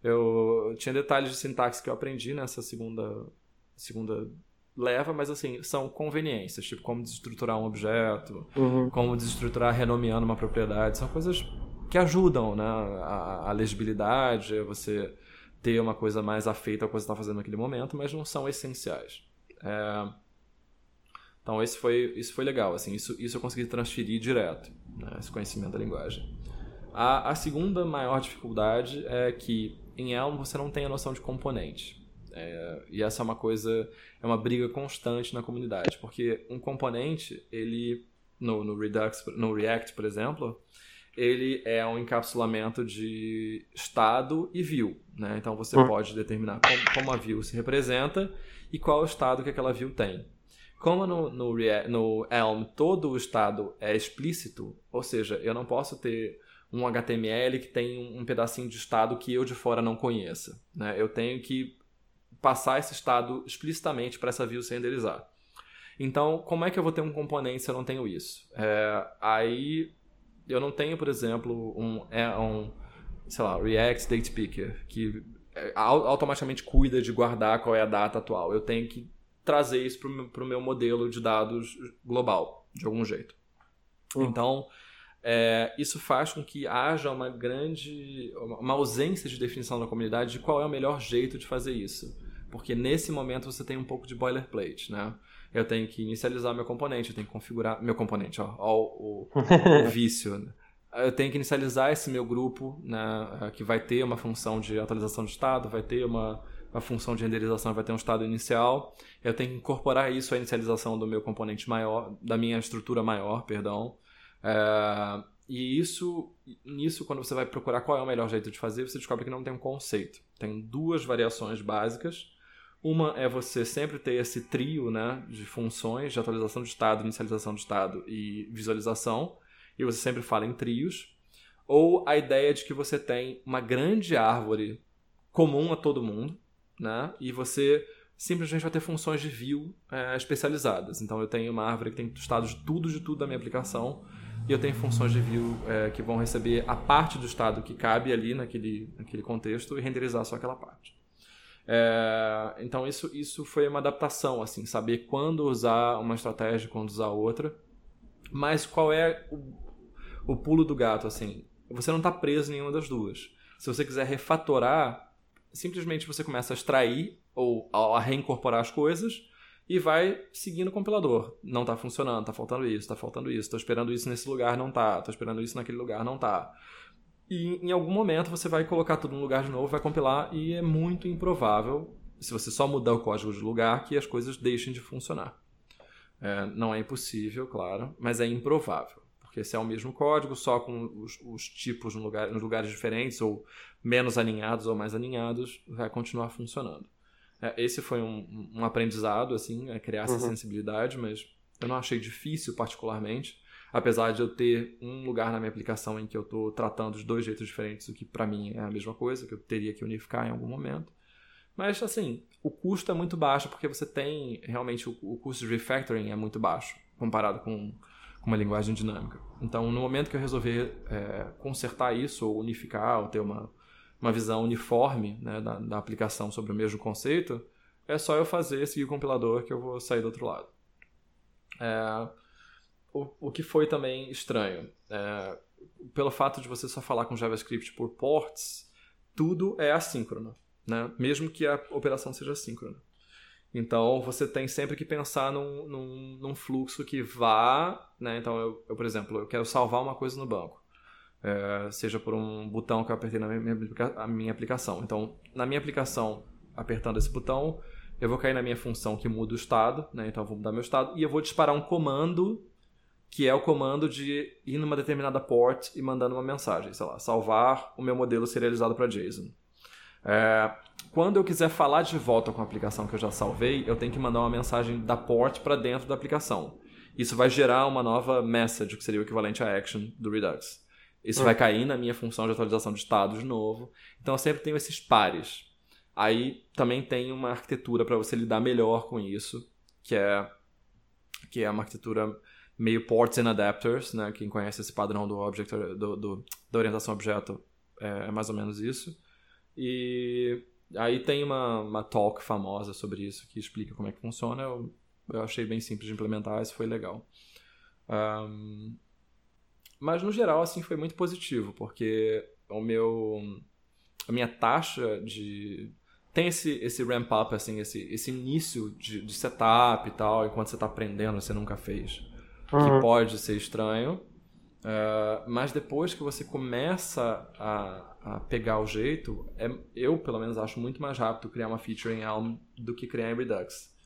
Eu, eu tinha detalhes de sintaxe que eu aprendi nessa segunda, segunda leva, mas assim, são conveniências, tipo como desestruturar um objeto, uhum. como desestruturar renomeando uma propriedade, são coisas que ajudam, né? A, a legibilidade, você ter uma coisa mais afeita ao que você está fazendo naquele momento, mas não são essenciais. É... Então esse foi, isso foi legal, assim, isso, isso eu consegui transferir direto, né, esse conhecimento da linguagem. A, a segunda maior dificuldade é que em Elm você não tem a noção de componente. É, e essa é uma coisa, é uma briga constante na comunidade, porque um componente, ele, no, no, Redux, no React, por exemplo, ele é um encapsulamento de estado e view, né? Então você pode determinar como, como a view se representa e qual o estado que aquela view tem. Como no, no, no Elm todo o estado é explícito, ou seja, eu não posso ter um H T M L que tem um, um pedacinho de estado que eu de fora não conheça, né? Eu tenho que passar esse estado explicitamente para essa view se renderizar. Então, como é que eu vou ter um componente se eu não tenho isso? É, aí... Eu não tenho, por exemplo, um, um sei lá, React Date Picker, que automaticamente cuida de guardar qual é a data atual. Eu tenho que trazer isso para o meu modelo de dados global, de algum jeito. Uhum. Então, é, isso faz com que haja uma grande... uma ausência de definição da comunidade de qual é o melhor jeito de fazer isso. Porque nesse momento você tem um pouco de boilerplate, né? Eu tenho que inicializar meu componente, eu tenho que configurar... Meu componente, ó, ó o, o, o vício. Né? Eu tenho que inicializar esse meu grupo, né, que vai ter uma função de atualização de estado, vai ter uma, uma função de renderização, vai ter um estado inicial. Eu tenho que incorporar isso à inicialização do meu componente maior, da minha estrutura maior, perdão. É, e isso, nisso, quando você vai procurar qual é o melhor jeito de fazer, você descobre que não tem um conceito. Tem duas variações básicas. Uma é você sempre ter esse trio, né, de funções, de atualização de estado, inicialização de estado e visualização, e você sempre fala em trios. Ou a ideia de que você tem uma grande árvore comum a todo mundo, né, e você simplesmente vai ter funções de view é, especializadas. Então eu tenho uma árvore que tem estados de tudo, de tudo da minha aplicação, e eu tenho funções de view é, que vão receber a parte do estado que cabe ali naquele, naquele contexto e renderizar só aquela parte. É, então isso, isso foi uma adaptação, assim, saber quando usar uma estratégia, quando usar outra, mas qual é o, o pulo do gato, assim, você não está preso em nenhuma das duas. Se você quiser refatorar, simplesmente você começa a extrair ou a reincorporar as coisas e vai seguindo o compilador. Não está funcionando, está faltando isso, está faltando isso, estou esperando isso nesse lugar, não está, estou esperando isso naquele lugar, não está. E em algum momento você vai colocar tudo num lugar de novo, vai compilar, e é muito improvável, se você só mudar o código de lugar, que as coisas deixem de funcionar. É, não é impossível, claro, mas é improvável. Porque se é o mesmo código, só com os, os tipos no lugar, nos lugares diferentes, ou menos alinhados ou mais alinhados, vai continuar funcionando. É, esse foi um, um aprendizado, assim, é criar essa uhum. sensibilidade, mas eu não achei difícil particularmente. Apesar de eu ter um lugar na minha aplicação em que eu estou tratando de dois jeitos diferentes, o que para mim é a mesma coisa, que eu teria que unificar em algum momento. Mas, assim, o custo é muito baixo, porque você tem... Realmente, o custo de refactoring é muito baixo, comparado com, com uma linguagem dinâmica. Então, no momento que eu resolver é, consertar isso, ou unificar, ou ter uma, uma visão uniforme, né, da, da aplicação sobre o mesmo conceito, é só eu fazer, seguir o compilador, que eu vou sair do outro lado. É, o, o que foi também estranho, é, pelo fato de você só falar com JavaScript por ports, tudo é assíncrono, né? Mesmo que a operação seja assíncrona. Então, você tem sempre que pensar num, num, num fluxo que vá... Né? Então, eu, eu, por exemplo, eu quero salvar uma coisa no banco. É, seja por um botão que eu apertei na minha, a minha aplicação. Então, na minha aplicação, apertando esse botão, eu vou cair na minha função que muda o estado. Né? Então, eu vou mudar meu estado. E eu vou disparar um comando, que é o comando de ir numa determinada port e mandando uma mensagem. Sei lá, salvar o meu modelo serializado para JSON. É... Quando eu quiser falar de volta com a aplicação que eu já salvei, eu tenho que mandar uma mensagem da port para dentro da aplicação. Isso vai gerar uma nova message, que seria o equivalente à action do Redux. Isso ah. vai cair na minha função de atualização de estado de novo. Então, eu sempre tenho esses pares. Aí, também tem uma arquitetura para você lidar melhor com isso, que é, que é uma arquitetura meio ports and adapters, né? Quem conhece esse padrão do object, do, do, da orientação a objeto, é, é mais ou menos isso. E... Aí tem uma, uma talk famosa sobre isso, que explica como é que funciona. Eu, eu achei bem simples de implementar, isso foi legal. Um, mas, no geral, assim, foi muito positivo, porque o meu, a minha taxa de... Tem esse, esse ramp-up, assim, esse, esse início de, de setup e tal, enquanto você está aprendendo, você nunca fez, uhum. que pode ser estranho. Uh, mas depois que você começa a, a pegar o jeito, é, eu pelo menos acho muito mais rápido criar uma feature em Elm do que criar em Redux,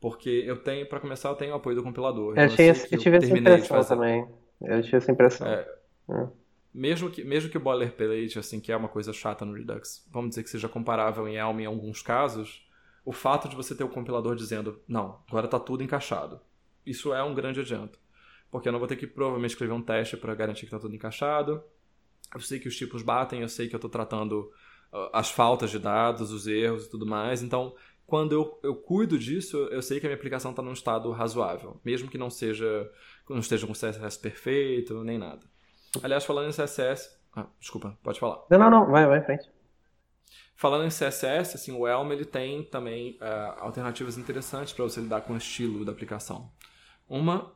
porque eu tenho, para começar, eu tenho o apoio do compilador. Eu, achei, eu, eu tive eu essa impressão fazer... também. Eu tive essa impressão. É, é. Mesmo que, mesmo que o boilerplate, assim, que é uma coisa chata no Redux, vamos dizer que seja comparável em Elm em alguns casos, o fato de você ter o compilador dizendo, não, agora está tudo encaixado, isso é um grande adianto. Porque eu não vou ter que provavelmente escrever um teste para garantir que está tudo encaixado. Eu sei que os tipos batem, eu sei que eu estou tratando uh, as faltas de dados, os erros e tudo mais. Então, quando eu, eu cuido disso, eu sei que a minha aplicação está num estado razoável. Mesmo que não, seja, não esteja com C S S perfeito, nem nada. Aliás, falando em C S S... Ah, desculpa, pode falar. Não, não, não. Vai, vai em frente. Falando em C S S, assim, o Elm ele tem também uh, alternativas interessantes para você lidar com o estilo da aplicação. Uma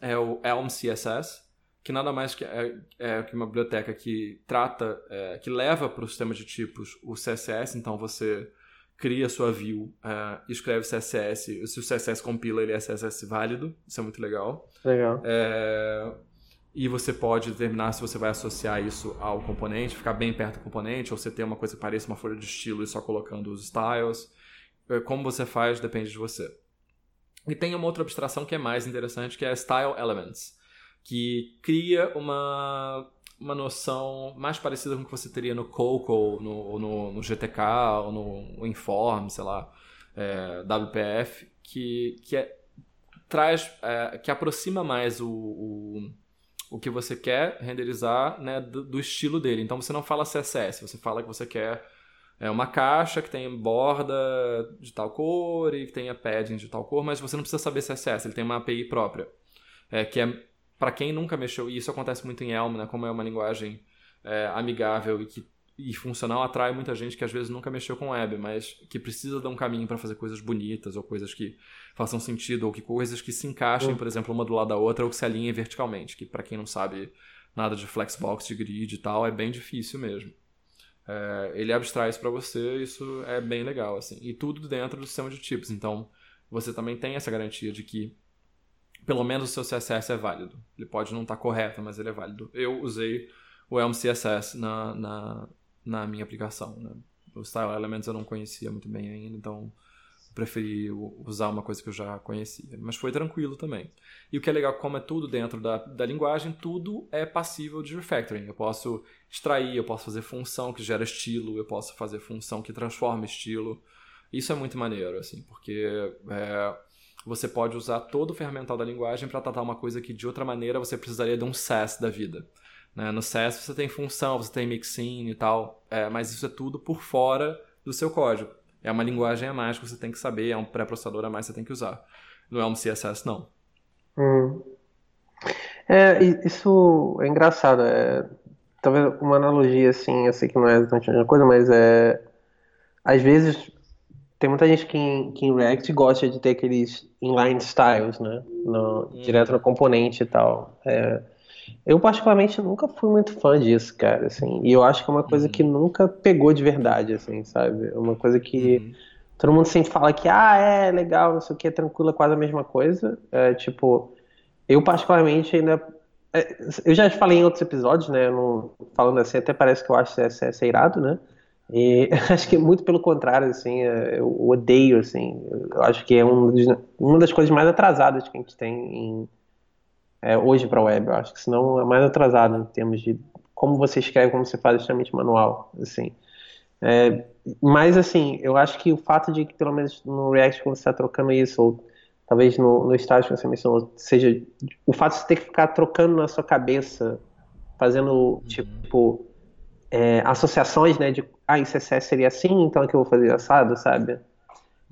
é o Elm C S S, que nada mais que é, é que uma biblioteca que trata, é, que leva para o sistema de tipos o C S S. Então, você cria sua view, é, escreve C S S. Se o C S S compila, ele é C S S válido. Isso é muito legal. Legal. É, e você pode determinar se você vai associar isso ao componente, ficar bem perto do componente, ou você tem uma coisa que pareça uma folha de estilo e só colocando os styles. Como você faz, depende de você. E tem uma outra abstração que é mais interessante, que é a Style Elements, que cria uma, uma noção mais parecida com o que você teria no Coco, ou no, no, no G T K, ou no Inform, sei lá, é, W P F, que, que é, traz, é, que aproxima mais o, o, o que você quer renderizar, né, do, do estilo dele. Então, você não fala C S S, você fala que você quer... É uma caixa que tem borda de tal cor e que tem a padding de tal cor, mas você não precisa saber C S S, ele tem uma A P I própria. É, que é, para quem nunca mexeu, e isso acontece muito em Elm, né, como é uma linguagem é, amigável e, que, e funcional, atrai muita gente que às vezes nunca mexeu com web, mas que precisa dar um caminho para fazer coisas bonitas, ou coisas que façam sentido, ou que coisas que se encaixem, por exemplo, uma do lado da outra, ou que se alinhem verticalmente, que para quem não sabe nada de Flexbox, de grid e tal, é bem difícil mesmo. É, ele abstrai isso para você, isso é bem legal, assim. E tudo dentro do sistema de tipos. Então, você também tem essa garantia de que, pelo menos, o seu C S S é válido. Ele pode não estar correto, mas ele é válido. Eu usei o Elm C S S na, na, na minha aplicação, né? O Style Elements eu não conhecia muito bem ainda, então preferi usar uma coisa que eu já conhecia. Mas foi tranquilo também. E o que é legal, como é tudo dentro da, da linguagem, tudo é passível de refactoring. Eu posso... extrair, eu posso fazer função que gera estilo, eu posso fazer função que transforma estilo. Isso é muito maneiro, assim, porque é, você pode usar todo o ferramental da linguagem para tratar uma coisa que de outra maneira você precisaria de um Sass da vida. Né? No Sass você tem função, você tem mixin e tal, é, mas isso é tudo por fora do seu código. É uma linguagem a mais que você tem que saber, é um pré-processador a mais que você tem que usar. Não é um C S S, não. Hum. É, isso é engraçado. É, talvez uma analogia, assim, eu sei que não é exatamente a mesma coisa, mas é, às vezes tem muita gente que, que em React gosta de ter aqueles inline styles, né? No, hum. Direto no componente e tal. É, eu, particularmente, nunca fui muito fã disso, cara, assim. E eu acho que é uma coisa uhum. que nunca pegou de verdade, assim, sabe? É uma coisa que uhum. todo mundo sempre fala que, ah, é legal, não sei o que, é tranquilo, é quase a mesma coisa. É, tipo, eu, particularmente, ainda... É, eu já falei em outros episódios, né? Não, falando assim, até parece que eu acho C S S irado, né? E acho que é muito pelo contrário, assim. Eu odeio, assim. Eu acho que é um dos, uma das coisas mais atrasadas que a gente tem em... É, hoje para web, eu acho que senão é mais atrasado em termos de como você escreve, como você faz extremamente manual, assim. É, mas, assim, eu acho que o fato de que, pelo menos no React, quando você está trocando isso, ou talvez no, no estágio que você mencionou, seja o fato de você ter que ficar trocando na sua cabeça, fazendo, uhum. tipo, é, associações, né, de, ah, isso C S S seria assim, então é que eu vou fazer assado, sabe? Uhum.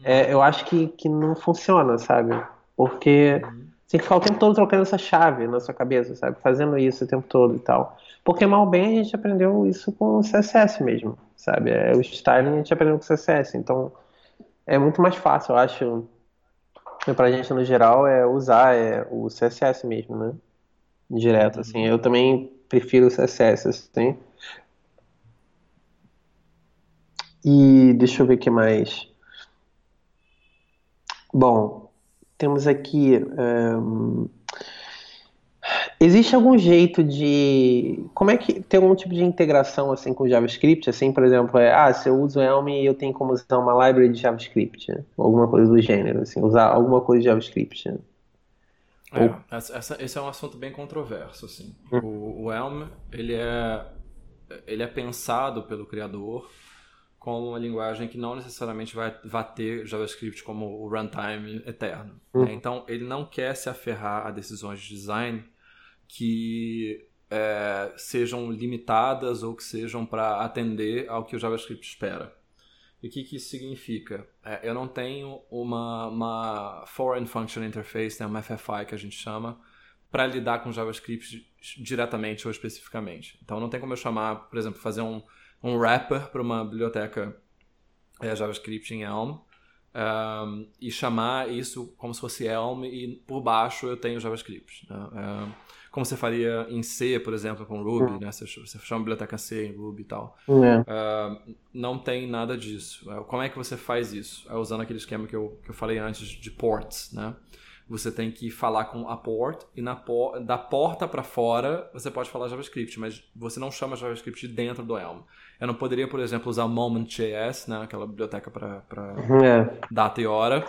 É, eu acho que, que não funciona, sabe? Porque... Uhum. Você tem que ficar o tempo todo trocando essa chave na sua cabeça, sabe? Fazendo isso o tempo todo e tal. Porque, mal bem, a gente aprendeu isso com o C S S mesmo, sabe? O styling a gente aprendeu com o C S S. Então, é muito mais fácil, eu acho, pra gente, no geral, é usar é, o C S S mesmo, né? Direto, assim. Eu também prefiro o C S S, assim. E deixa eu ver o que mais. Bom... Temos aqui... Um, existe algum jeito de... Como é que... Tem algum tipo de integração assim, com JavaScript? Assim, por exemplo, é, ah, se eu uso Elm, eu tenho como usar uma library de JavaScript. Né? Alguma coisa do gênero. Assim, usar alguma coisa de JavaScript. Né? É, Ou... essa, esse é um assunto bem controverso. Assim. Hum. O, o Elm ele é, ele é pensado pelo criador... como uma linguagem que não necessariamente vai, vai ter JavaScript como o runtime eterno. Uhum. Né? Então, ele não quer se aferrar a decisões de design que é, sejam limitadas ou que sejam para atender ao que o JavaScript espera. E o que, que isso significa? É, eu não tenho uma, uma Foreign Function Interface, né? Uma F F I que a gente chama, para lidar com JavaScript diretamente ou especificamente. Então, não tem como eu chamar, por exemplo, fazer um um wrapper para uma biblioteca é, JavaScript em Elm um, e chamar isso como se fosse Elm e por baixo eu tenho JavaScript. Né? Um, como você faria em C, por exemplo, com Ruby, né? Você, você chama biblioteca C em Ruby e tal. É. Um, não tem nada disso. Como é que você faz isso? É usando aquele esquema que eu, que eu falei antes de ports. Né? Você tem que falar com a port e na por... da porta para fora você pode falar JavaScript, mas você não chama JavaScript dentro do Elm. Eu não poderia, por exemplo, usar Moment ponto J S, né? Aquela biblioteca para é. data e hora,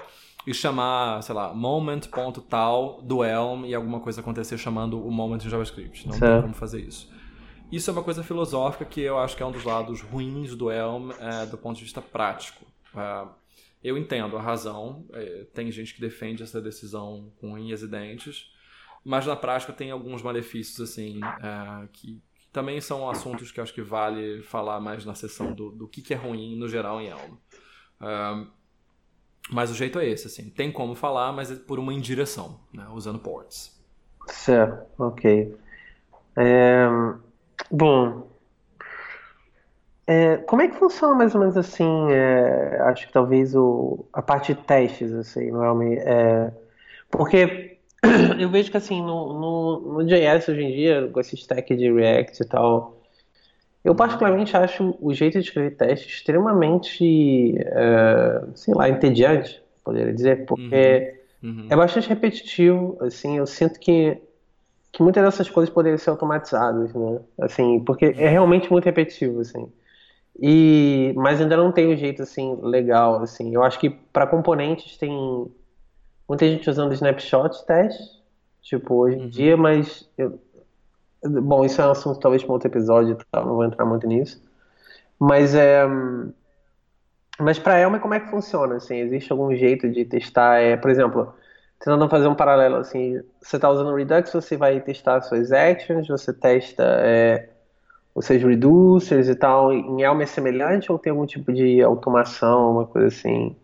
e chamar, sei lá, moment.tal do Elm e alguma coisa acontecer chamando o Moment em JavaScript. Não certo. Tem como fazer isso. Isso é uma coisa filosófica que eu acho que é um dos lados ruins do Elm é, do ponto de vista prático. É, eu entendo a razão, é, tem gente que defende essa decisão com unhas e dentes, mas na prática tem alguns malefícios assim é, que também são assuntos que eu acho que vale falar mais na sessão do, do que, que é ruim no geral em Elm. Uh, mas o jeito é esse, assim. Tem como falar, mas é por uma indireção, né? Usando ports. Certo, ok. É, bom, é, como é que funciona mais ou menos assim, é, acho que talvez o, a parte de testes, assim, no Elm, é, porque... Eu vejo que, assim, no, no, no J S hoje em dia, com esse stack de React e tal, eu particularmente acho o jeito de escrever teste extremamente, uh, sei lá, entediante, poderia dizer, porque uhum. Uhum. é bastante repetitivo, assim, eu sinto que, que muitas dessas coisas poderiam ser automatizadas, né, assim, porque é realmente muito repetitivo, assim. E, mas ainda não tem um jeito, assim, legal, assim, eu acho que para componentes tem... Muita gente usando snapshot test, tipo, hoje em uhum. dia, mas... Eu... Bom, isso é um assunto talvez para outro episódio e tal, não vou entrar muito nisso. Mas é... Mas para Elm, como é que funciona, assim? Existe algum jeito de testar, é... por exemplo, tentando fazer um paralelo, assim, você está usando Redux, você vai testar suas actions, você testa é... os seus reducers e tal. Em Elm é semelhante ou tem algum tipo de automação, uma coisa assim...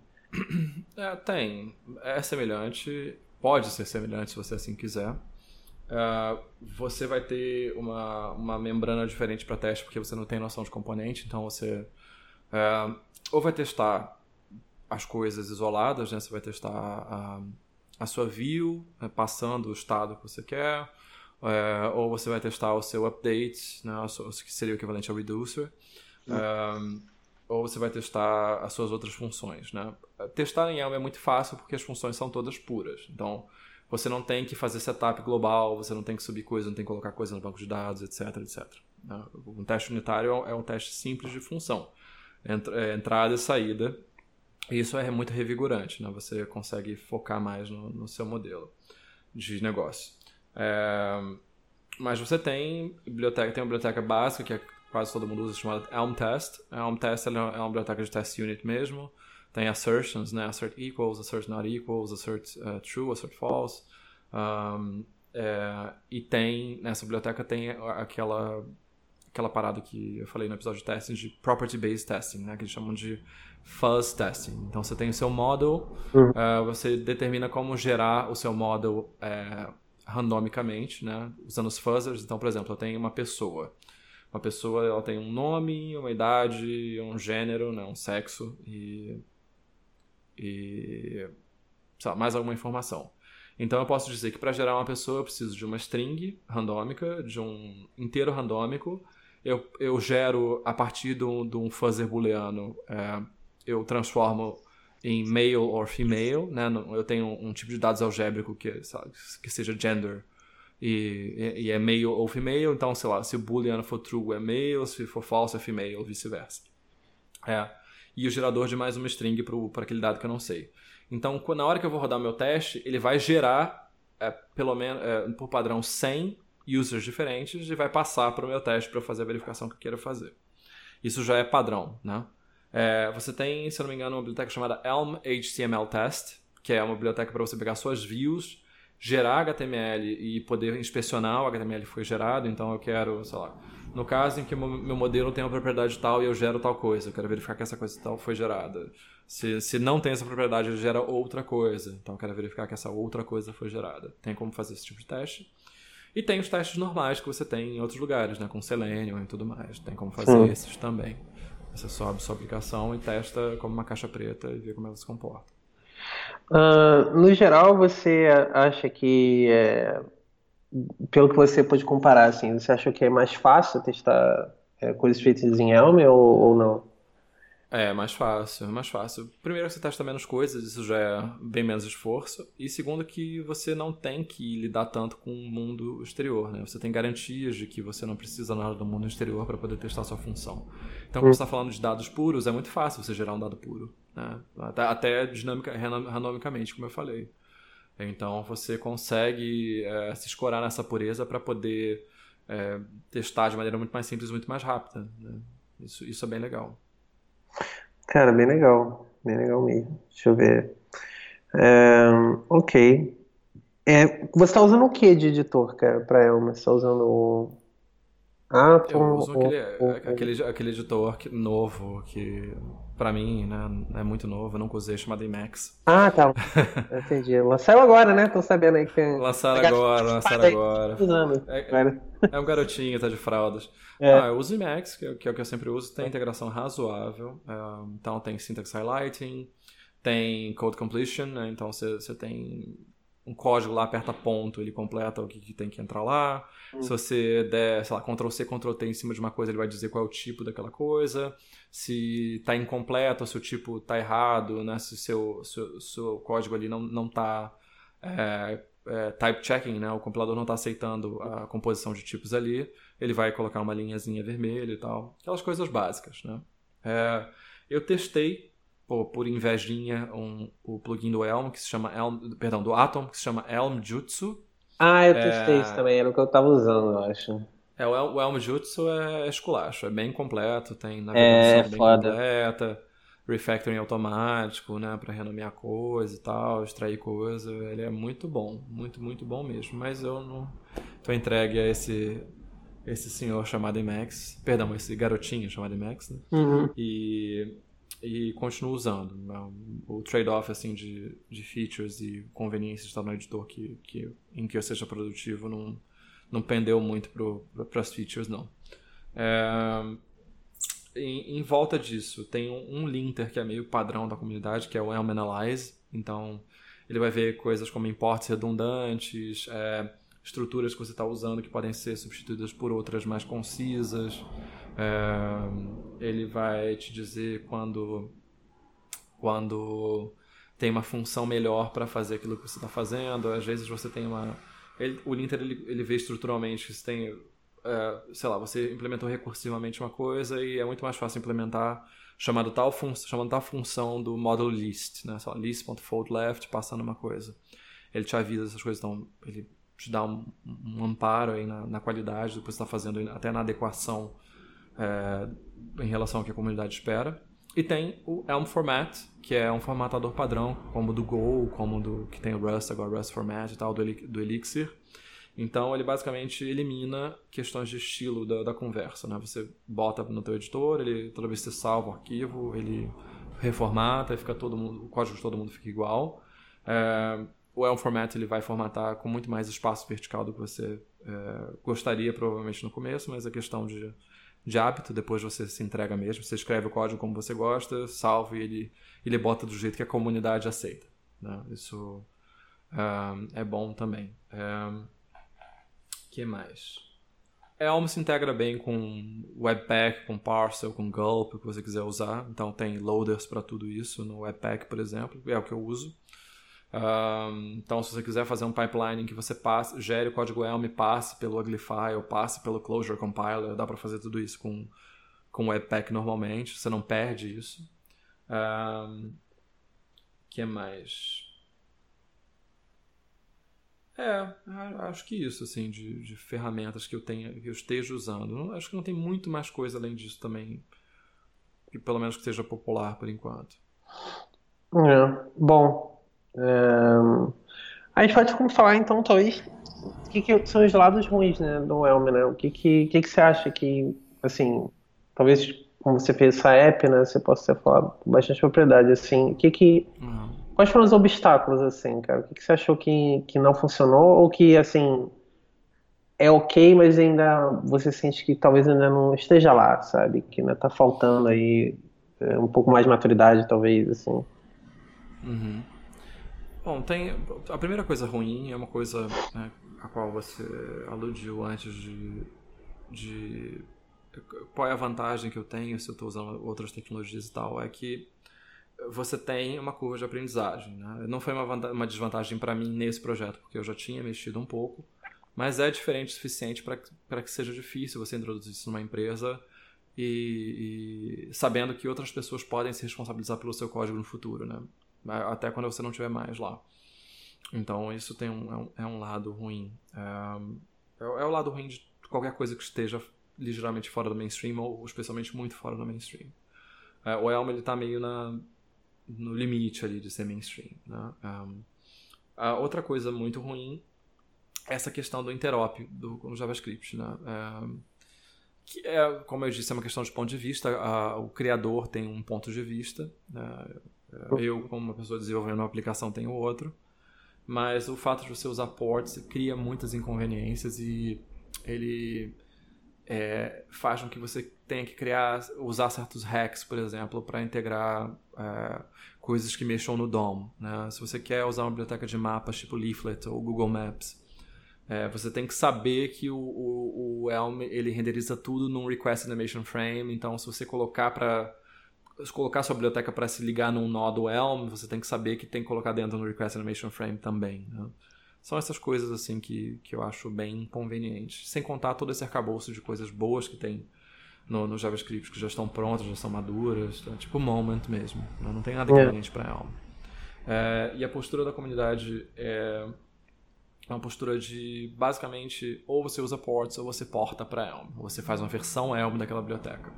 É, tem. É semelhante. Pode ser semelhante se você assim quiser. Uh, você vai ter uma, uma membrana diferente para teste, porque você não tem noção de componente, então você uh, ou vai testar as coisas isoladas, né? Você vai testar a, a sua view, né? Passando o estado que você quer, uh, ou você vai testar o seu update, né? Que seria o equivalente ao reducer, uhum. uh, ou você vai testar as suas outras funções, né? Testar em Elm é muito fácil porque as funções são todas puras, então você não tem que fazer setup global, você não tem que subir coisa, não tem que colocar coisa no banco de dados, etc, et cetera. Um teste unitário é um teste simples de função. Entrada e saída. Isso é muito revigorante, né? Você consegue focar mais no, no seu modelo de negócio. É... Mas você tem biblioteca, tem uma biblioteca básica, que é quase todo mundo usa, chamada Elm Test. Elm Test é uma biblioteca de test unit mesmo. Tem assertions, né? Assert equals, assert not equals, assert uh, true, assert false. Um, é, e tem, nessa biblioteca tem aquela, aquela parada que eu falei no episódio de testing, de property-based testing, né? Que eles chamam de fuzz testing. Então você tem o seu model, uh, você determina como gerar o seu model é, randomicamente, né? Usando os fuzzers. Então, por exemplo, eu tenho uma pessoa. Uma pessoa, ela tem um nome, uma idade, um gênero, né? Um sexo e... e sei lá, mais alguma informação. Então eu posso dizer que para gerar uma pessoa eu preciso de uma string randômica, de um inteiro randômico. Eu, eu gero a partir de um fuzzer booleano, é, eu transformo em male or female, né? Eu tenho um, um tipo de dados algébrico que, que seja gender e, e é male ou female. Então, sei lá, se o booleano for true é male, se for false é female, ou vice-versa. É. E o gerador de mais uma string para aquele dado que eu não sei. Então, na hora que eu vou rodar meu teste, ele vai gerar, é, pelo menos, é, por padrão, cem users diferentes e vai passar para o meu teste para eu fazer a verificação que eu queira fazer. Isso já é padrão, né? É, você tem, se eu não me engano, uma biblioteca chamada Elm H T M L Test, que é uma biblioteca para você pegar suas views, gerar H T M L e poder inspecionar o H T M L que foi gerado. Então, eu quero, sei lá... No caso em que meu modelo tem uma propriedade tal e eu gero tal coisa, eu quero verificar que essa coisa tal foi gerada. Se, se não tem essa propriedade, ele gera outra coisa. Então eu quero verificar que essa outra coisa foi gerada. Tem como fazer esse tipo de teste. E tem os testes normais que você tem em outros lugares, né? Com Selenium e tudo mais. Tem como fazer Sim. esses também. Você sobe sua aplicação e testa como uma caixa preta e vê como ela se comporta. Uh, no geral, você acha que... É... Pelo que você pode comparar, assim, você acha que é mais fácil testar é, coisas feitas em Elm ou, ou não? É, mais fácil, mais fácil. Primeiro que você testa menos coisas, isso já é bem menos esforço. E segundo que você não tem que lidar tanto com o mundo exterior, né? Você tem garantias de que você não precisa nada do mundo exterior para poder testar a sua função. Então, quando hum. você está falando de dados puros, é muito fácil você gerar um dado puro, né? Até, até dinâmica, randomicamente, como eu falei. Então você consegue é, se escorar nessa pureza para poder é, testar de maneira muito mais simples, muito mais rápida, né? Isso, isso é bem legal. Cara, bem legal. Bem legal mesmo. Deixa eu ver. É, ok. É, você está usando o que de editor, cara, para Elm? Você está usando o Atom? Eu uso ou, aquele, ou... Aquele, aquele editor que, novo que... Pra mim, né? É muito novo, eu nunca usei, chamada Emacs. Ah, tá. Entendi. Lançaram agora, né? Tô sabendo aí que tem. Lançaram agora, lançaram agora. É, é um garotinho, tá de fraldas. É. Ah, eu uso Emacs, que é o que eu sempre uso, tem integração razoável. Então tem syntax highlighting, tem code completion, né? Então você, você tem um código lá, aperta ponto, ele completa o que, que tem que entrar lá. Hum. Se você der, sei lá, control C, control T em cima de uma coisa, ele vai dizer qual é o tipo daquela coisa. Se está incompleto, se o tipo está errado, né? Se o seu, seu, seu código ali não está é, é, type checking, né? O compilador não está aceitando a composição de tipos ali, ele vai colocar uma linhazinha vermelha e tal. Aquelas coisas básicas, né? É, eu testei, por, por invejinha, um, o plugin do Elm, que se chama Elm, perdão, do Atom, que se chama Elm Jutsu. Ah, eu testei é... isso também, era o que eu estava usando, eu acho. É, o Elm Jutsu é esculacho, é bem completo, tem navegação é, bem foda. completa, refactoring automático, né, para renomear coisa e tal, extrair coisa, ele é muito bom, muito, muito bom mesmo, mas eu não tô entregue a esse, esse senhor chamado Emacs, perdão, esse garotinho chamado Emacs, né, uhum. e e continuo usando. O trade-off assim, de, de features e conveniência de estar no editor que, que, em que eu seja produtivo não, não pendeu muito para as features, não. É, em, em volta disso, tem um, um linter que é meio padrão da comunidade, que é o Elm Analyze. Então, ele vai ver coisas como imports redundantes, é, estruturas que você está usando que podem ser substituídas por outras mais concisas. É, ele vai te dizer quando, quando tem uma função melhor para fazer aquilo que você está fazendo. Às vezes você tem uma... Ele, o linter ele, ele vê estruturalmente que você tem, uh, sei lá, você implementou recursivamente uma coisa e é muito mais fácil implementar chamando tal, fun- chamando tal função do model list, né? Só list.foldLeft passando uma coisa. Ele te avisa essas coisas, então ele te dá um, um amparo aí na, na qualidade do que você está fazendo, até na adequação é, em relação ao que a comunidade espera. E tem o Elm Format, que é um formatador padrão, como do Go, como do que tem o Rust, agora Rust Format e tal, do, do Elixir. Então, ele basicamente elimina questões de estilo da, da conversa, né? Você bota no teu editor, ele, toda vez que você salva o arquivo, ele reformata, fica todo mundo, o código de todo mundo fica igual. É, o Elm Format ele vai formatar com muito mais espaço vertical do que você é, gostaria, provavelmente, no começo, mas a questão de... de hábito, depois você se entrega mesmo, você escreve o código como você gosta, salva e ele, ele bota do jeito que a comunidade aceita, né? Isso um, é bom também. Um, que mais? Elm se integra bem com Webpack, com Parcel, com Gulp, o que você quiser usar, então tem loaders para tudo isso no Webpack, por exemplo, é o que eu uso. Um, então, se você quiser fazer um pipeline em que você passe, gere o código Elm, passe pelo Uglify ou passe pelo Clojure Compiler, dá para fazer tudo isso com, com Webpack normalmente, você não perde isso. O um, que mais? É, acho que isso, assim, de, de ferramentas que eu, tenha, que eu esteja usando. Não, acho que não tem muito mais coisa além disso também, que pelo menos que seja popular por enquanto. É, bom... Um, a gente pode falar então talvez o que, que são os lados ruins, né, do Elm, né? O que que, que que você acha que, assim, talvez como você fez essa app, né, você possa falar com bastante propriedade, assim, que que, uhum. quais foram os obstáculos, assim, cara? O que, que você achou que, que não funcionou ou que, assim, é ok, mas ainda você sente que talvez ainda não esteja lá, sabe? Que ainda tá faltando aí é, um pouco mais de maturidade, talvez, assim. Uhum. Bom, tem, a primeira coisa ruim é uma coisa, né, a qual você aludiu antes de, de... Qual é a vantagem que eu tenho se eu estou usando outras tecnologias e tal? É que você tem uma curva de aprendizagem, né? Não foi uma, vantagem, uma desvantagem para mim nesse projeto, porque eu já tinha mexido um pouco, mas é diferente o suficiente para para que seja difícil você introduzir isso numa empresa e, e sabendo que outras pessoas podem se responsabilizar pelo seu código no futuro, né? Até quando você não estiver mais lá. Então, isso tem um, é, um, é um lado ruim. É, é o lado ruim de qualquer coisa que esteja ligeiramente fora do mainstream, ou especialmente muito fora do mainstream. É, o Elm está meio na, no limite ali de ser mainstream, né? É, a outra coisa muito ruim é essa questão do interop do, do JavaScript, né? É, que é, como eu disse, é uma questão de ponto de vista. A, o criador tem um ponto de vista, né? Eu, como uma pessoa desenvolvendo uma aplicação, tenho outro. Mas o fato de você usar ports cria muitas inconveniências e ele é, faz com que você tenha que criar, usar certos hacks, por exemplo, para integrar é, coisas que mexam no D O M, né? Se você quer usar uma biblioteca de mapas tipo Leaflet ou Google Maps, é, você tem que saber que o, o, o Elm ele renderiza tudo num Request Animation Frame. Então, se você colocar para... Se colocar sua biblioteca para se ligar num nó do Elm, você tem que saber que tem que colocar dentro do Request Animation Frame também, né? São essas coisas assim que, que eu acho bem inconvenientes. Sem contar todo esse arcabouço de coisas boas que tem no, no JavaScript, que já estão prontas, já são maduras, tá? Tipo Moment mesmo, né? Não tem nada inconveniente para Elm. É, e a postura da comunidade é uma postura de, basicamente, ou você usa ports ou você porta para Elm, ou você faz uma versão Elm daquela biblioteca.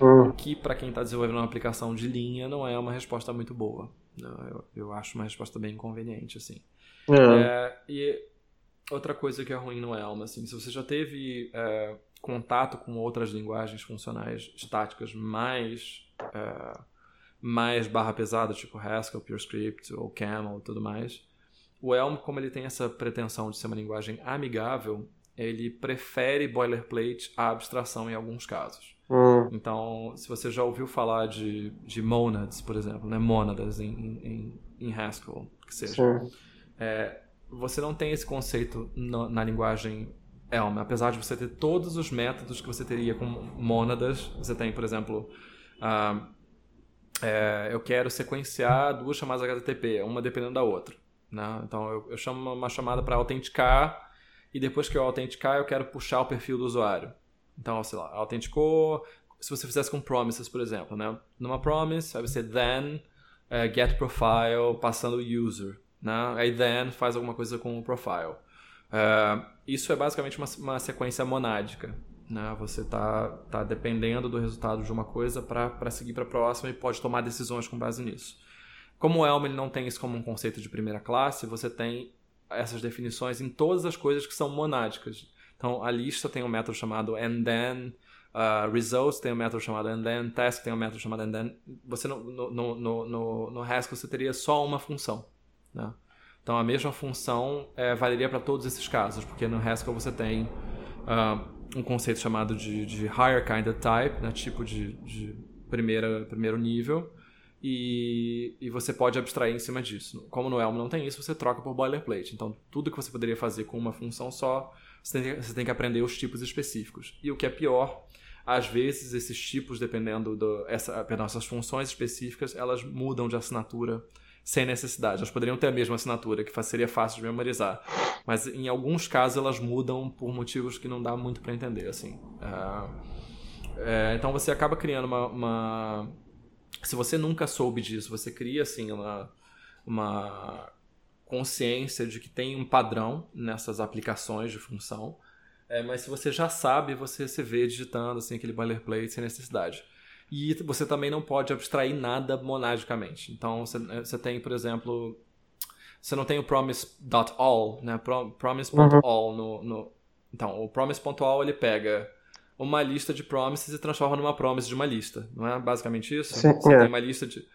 O que, para quem está desenvolvendo uma aplicação de linha, não é uma resposta muito boa. Eu, eu acho uma resposta bem inconveniente, assim. Uhum. É, e outra coisa que é ruim no Elm, assim, se você já teve é, contato com outras linguagens funcionais estáticas mais, é, mais barra pesada, tipo Haskell, PureScript, OCaml e tudo mais. O Elm, como ele tem essa pretensão de ser uma linguagem amigável, ele prefere boilerplate à abstração em alguns casos. Hum. Então, se você já ouviu falar de, de monads, por exemplo, né? Mônadas em, em, em Haskell, que seja, é, você não tem esse conceito na, na linguagem Elm. Apesar de você ter todos os métodos que você teria com mônadas, você tem, por exemplo... Uh, É, eu quero sequenciar duas chamadas H T T P, uma dependendo da outra, né? Então eu, eu chamo uma chamada para autenticar e depois que eu autenticar eu quero puxar o perfil do usuário. Então, sei lá, autenticou, se você fizesse com promises, por exemplo, né? Numa promise vai ser then é, get profile passando o user, né? Aí then faz alguma coisa com o profile. É, isso é basicamente uma, uma sequência monádica. Você está tá dependendo do resultado de uma coisa para seguir para a próxima e pode tomar decisões com base nisso. Como o Elm ele não tem isso como um conceito de primeira classe, você tem essas definições em todas as coisas que são monádicas. Então, a lista tem um método chamado and then, uh, results tem um método chamado and then, task tem um método chamado and then. Você no, no, no, no, no Haskell você teria só uma função, né? Então, a mesma função é, valeria para todos esses casos, porque no Haskell você tem... Uh, um conceito chamado de, de higher kind of type, né? Tipo de, de primeira, primeiro nível, e, e você pode abstrair em cima disso. Como no Elm não tem isso, você troca por boilerplate. Então, tudo que você poderia fazer com uma função só, você tem, você tem que aprender os tipos específicos. E o que é pior, às vezes esses tipos, dependendo do, essa, perdão, essas funções específicas, elas mudam de assinatura sem necessidade. Elas poderiam ter a mesma assinatura, que seria fácil de memorizar. Mas, em alguns casos, elas mudam por motivos que não dá muito para entender, assim. É... É, então, você acaba criando uma, uma... Se você nunca soube disso, você cria, assim, uma, uma consciência de que tem um padrão nessas aplicações de função. É, mas, se você já sabe, você se vê digitando, assim, aquele boilerplate sem necessidade. E você também não pode abstrair nada monadicamente. Então, você tem, por exemplo, você não tem o promise.all, né? Promise.all no, no... Então, o promise.all, ele pega uma lista de promises e transforma numa promise de uma lista. Não é basicamente isso? Sim, você é. Tem uma lista de...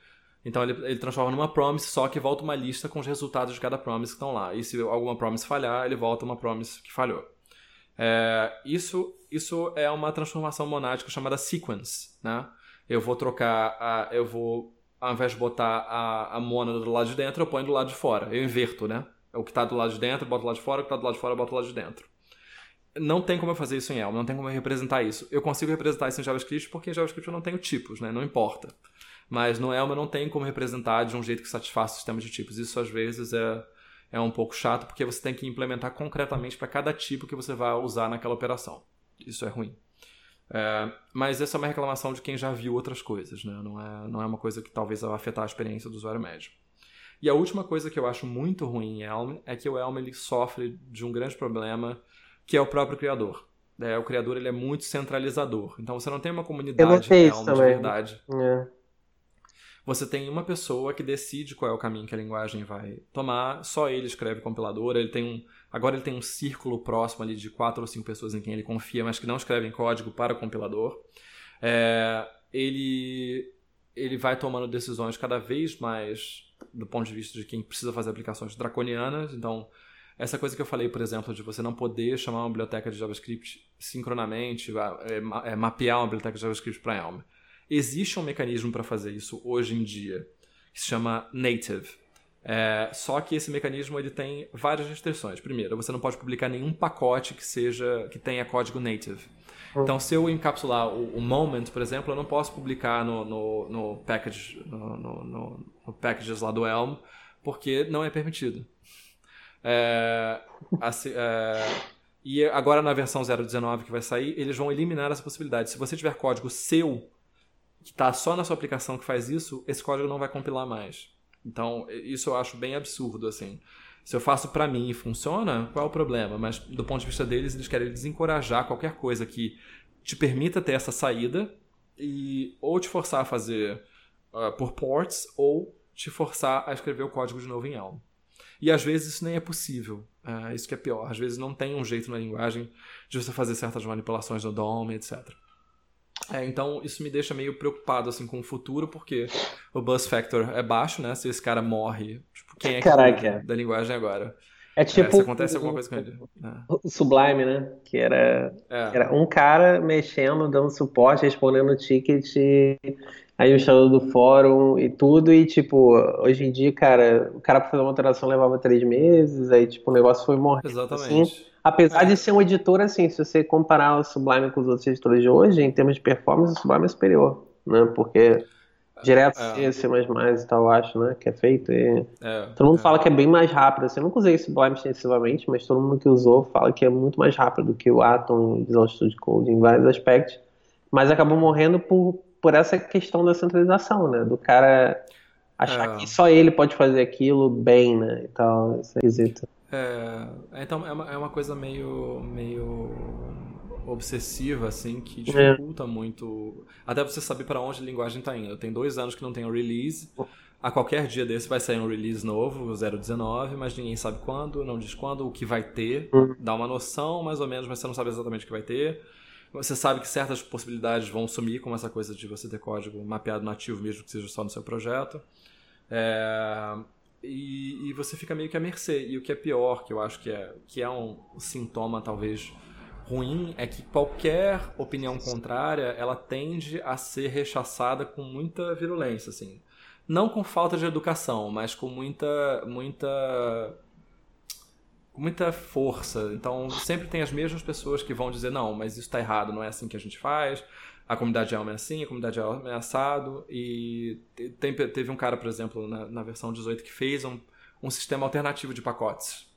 Então, ele, ele transforma numa promise, só que volta uma lista com os resultados de cada promise que estão lá. E se alguma promise falhar, ele volta uma promise que falhou. É, isso, isso é uma transformação monádica chamada sequence, né? Eu vou trocar, a, eu vou, ao invés de botar a, a mônada do lado de dentro, eu ponho do lado de fora. Eu inverto, né? O que está do lado de dentro, eu boto do lado de fora. O que está do lado de fora, eu boto do lado de dentro. Não tem como eu fazer isso em Elm, não tem como eu representar isso. Eu consigo representar isso em JavaScript porque em JavaScript eu não tenho tipos, né? Não importa. Mas no Elm eu não tenho como representar de um jeito que satisfaça o sistema de tipos. Isso às vezes é, é um pouco chato porque você tem que implementar concretamente para cada tipo que você vai usar naquela operação. Isso é ruim. É, mas essa é uma reclamação de quem já viu outras coisas, né? Não é, não é uma coisa que talvez vá afetar a experiência do usuário médio. E a última coisa que eu acho muito ruim em Elm é que o Elm ele sofre de um grande problema que é o próprio criador. É, o criador ele é muito centralizador. Então você não tem uma comunidade em Elm de verdade. É. Você tem uma pessoa que decide qual é o caminho que a linguagem vai tomar, só ele escreve o compilador, ele tem um, agora ele tem um círculo próximo ali de quatro ou cinco pessoas em quem ele confia, mas que não escrevem código para o compilador. É, ele, ele vai tomando decisões cada vez mais do ponto de vista de quem precisa fazer aplicações draconianas. Então, essa coisa que eu falei, por exemplo, de você não poder chamar uma biblioteca de JavaScript sincronamente, é, é, mapear uma biblioteca de JavaScript para Elm. Existe um mecanismo para fazer isso hoje em dia, que se chama native. É, só que esse mecanismo ele tem várias restrições. Primeiro, você não pode publicar nenhum pacote que, seja, que tenha código native. Então, se eu encapsular o, o Moment, por exemplo, eu não posso publicar no, no, no, package, no, no, no, no packages lá do Elm, porque não é permitido. É, assim, é, e agora, na versão zero ponto dezenove que vai sair, eles vão eliminar essa possibilidade. Se você tiver código seu, que está só na sua aplicação que faz isso, esse código não vai compilar mais. Então, isso eu acho bem absurdo, assim. Se eu faço para mim e funciona, qual é o problema? Mas, do ponto de vista deles, eles querem desencorajar qualquer coisa que te permita ter essa saída e ou te forçar a fazer uh, por ports ou te forçar a escrever o código de novo em Elm. E, às vezes, isso nem é possível. Uh, isso que é pior. Às vezes, não tem um jeito na linguagem de você fazer certas manipulações no D O M, etcétera. É, então isso me deixa meio preocupado assim, com o futuro, porque o buzz factor é baixo, né? Se esse cara morre, tipo, quem é que Caraca. da linguagem agora? É tipo, é, se acontece alguma coisa com ele. É. O Sublime, né? Que era, é. era um cara mexendo, dando suporte, respondendo ticket, aí o chão do fórum e tudo. E, tipo, hoje em dia, cara, o cara pra fazer uma alteração levava três meses, aí, tipo, o negócio foi morrendo. Exatamente. Assim. Apesar é. de ser um editor, assim, se você comparar o Sublime com os outros editores de hoje, em termos de performance, o Sublime é superior, né? Porque... Direto é. C, C++ e tal, acho, né? Que é feito e... É, todo mundo é. fala que é bem mais rápido. Assim, eu nunca usei Sublime extensivamente, mas todo mundo que usou fala que é muito mais rápido que o Atom, Visual Studio Code em vários aspectos. Mas acabou morrendo por, por essa questão da centralização, né? Do cara achar é. que só ele pode fazer aquilo bem, né? E tal, isso é esquisito. É, então é uma, é uma coisa meio... meio... obsessiva, assim, que dificulta é. muito, até você saber para onde a linguagem tá indo. Eu tenho dois anos que não tenho release, a qualquer dia desse vai sair um release novo, zero ponto dezenove, mas ninguém sabe quando, não diz quando, o que vai ter, uhum. dá uma noção mais ou menos, mas você não sabe exatamente o que vai ter. Você sabe que certas possibilidades vão sumir, como essa coisa de você ter código mapeado nativo mesmo, que seja só no seu projeto. É... E, e você fica meio que à mercê, e o que é pior, que eu acho que é, que é um sintoma, talvez... ruim, é que qualquer opinião contrária, ela tende a ser rechaçada com muita virulência, assim. Não com falta de educação, mas com muita, muita, muita força. Então, sempre tem as mesmas pessoas que vão dizer, não, mas isso está errado, não é assim que a gente faz, a comunidade Elm é assim, a comunidade Elm é assado. E tem, teve um cara, por exemplo, na, na versão dezoito, que fez um, um sistema alternativo de pacotes.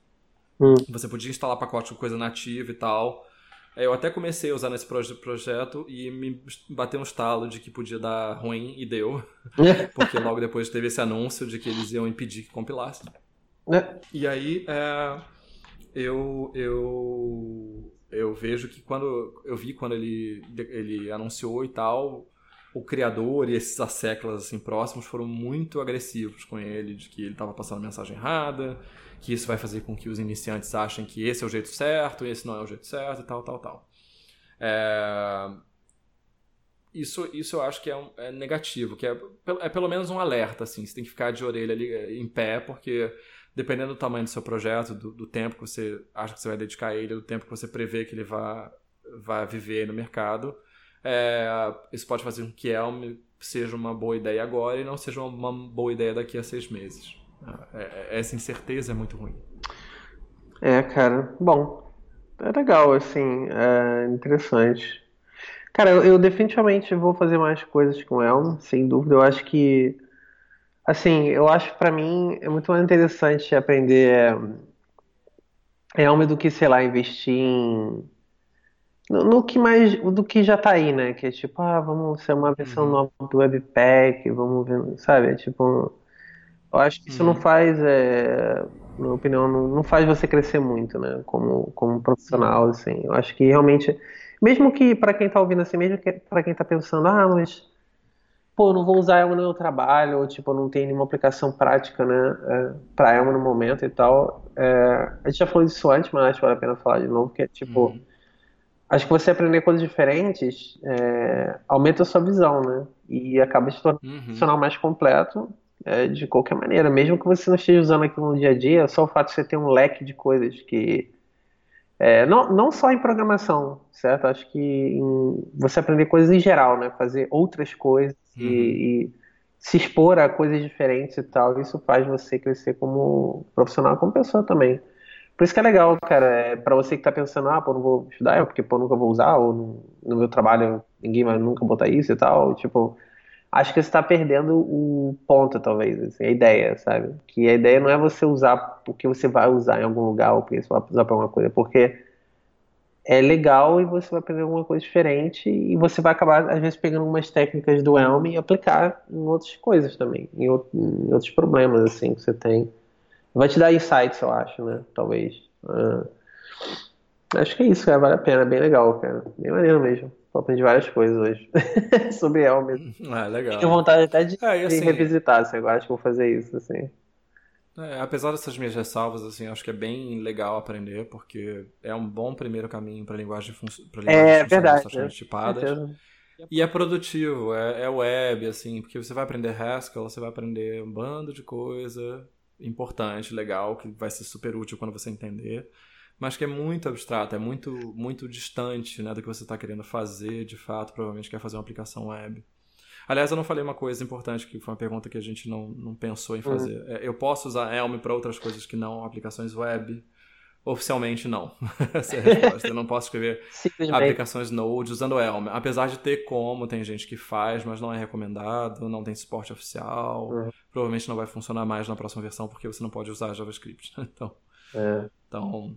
Hum. Você podia instalar pacote com coisa nativa e tal. Eu até comecei a usar nesse proje- projeto e me bateu um estalo de que podia dar ruim, e deu. Porque logo depois teve esse anúncio de que eles iam impedir que compilasse. É. E aí, é, eu, eu, eu vejo que quando... Eu vi quando ele, ele anunciou e tal, o criador e esses asseclas assim, próximos foram muito agressivos com ele, de que ele estava passando mensagem errada, que isso vai fazer com que os iniciantes achem que esse é o jeito certo, esse não é o jeito certo, e tal, tal, tal. É... Isso, isso eu acho que é, um, é negativo, que é, é pelo menos um alerta, assim, você tem que ficar de orelha ali, em pé, porque dependendo do tamanho do seu projeto, do, do tempo que você acha que você vai dedicar a ele, do tempo que você prevê que ele vá, vá viver no mercado, é... isso pode fazer com que Elm seja uma boa ideia agora e não seja uma boa ideia daqui a seis meses. Essa incerteza é muito ruim. É, cara. Bom, é legal, assim, é interessante. Cara, eu, eu definitivamente vou fazer mais coisas com Elm, sem dúvida. Eu acho que, assim, eu acho que pra mim é muito mais interessante aprender Elm do que, sei lá, investir em... No, no que mais, do que já tá aí, né? Que é tipo, ah, vamos ser uma versão uhum. nova do Webpack, vamos ver, sabe? É tipo... Eu acho que isso uhum. não faz, é, na minha opinião, não, não faz você crescer muito, né? Como, como profissional, assim. Eu acho que realmente, mesmo que para quem tá ouvindo assim, mesmo que para quem tá pensando, ah, mas, pô, não vou usar Elm no meu trabalho, ou, tipo, não tem nenhuma aplicação prática, né? É, para Elm no momento e tal. É, a gente já falou disso antes, mas acho que vale a pena falar de novo, que é, tipo, uhum. acho que você aprender coisas diferentes é, aumenta a sua visão, né? E acaba se tornando uhum. um profissional mais completo. É, de qualquer maneira, mesmo que você não esteja usando aquilo no dia a dia, só o fato de você ter um leque de coisas que é, não, não só em programação, certo? Acho que em, você aprender coisas em geral, né? Fazer outras coisas uhum. e, e se expor a coisas diferentes e tal, isso faz você crescer como profissional, como pessoa também. Por isso que é legal, cara, é, pra você que tá pensando, ah, pô, não vou estudar, eu, porque pô, nunca vou usar, ou no, no meu trabalho ninguém vai nunca botar isso e tal, tipo... Acho que você está perdendo o ponto, talvez, assim, a ideia, sabe? Que a ideia não é você usar porque você vai usar em algum lugar ou porque você vai usar para alguma coisa, porque é legal e você vai aprender alguma coisa diferente e você vai acabar, às vezes, pegando algumas técnicas do Elm e aplicar em outras coisas também, em, o, em outros problemas, assim, que você tem. Vai te dar insights, eu acho, né? Talvez. Ah, acho que é isso, cara. Vale a pena, bem legal, cara. Bem maneiro mesmo. Eu aprendi várias coisas hoje sobre Elm. Ah, legal. Tenho vontade até de, é, assim, de revisitar, assim, agora acho que vou fazer isso, assim. É, apesar dessas minhas ressalvas, assim, acho que é bem legal aprender, porque é um bom primeiro caminho para linguagem, fun- linguagem é, funcionais, verdade, né? Tipadas. E é produtivo, é, é web, assim, porque você vai aprender Haskell, você vai aprender um bando de coisa importante, legal, que vai ser super útil quando você entender, mas que é muito abstrato, é muito, muito distante, né, do que você está querendo fazer, de fato, provavelmente quer fazer uma aplicação web. Aliás, eu não falei uma coisa importante, que foi uma pergunta que a gente não, não pensou em fazer. Uhum. Eu posso usar Elm para outras coisas que não aplicações web? Oficialmente, não. Essa é a resposta. Eu não posso escrever aplicações Node usando Elm. Apesar de ter como, tem gente que faz, mas não é recomendado, não tem suporte oficial, uhum. Provavelmente não vai funcionar mais na próxima versão, porque você não pode usar JavaScript. Então, é, então,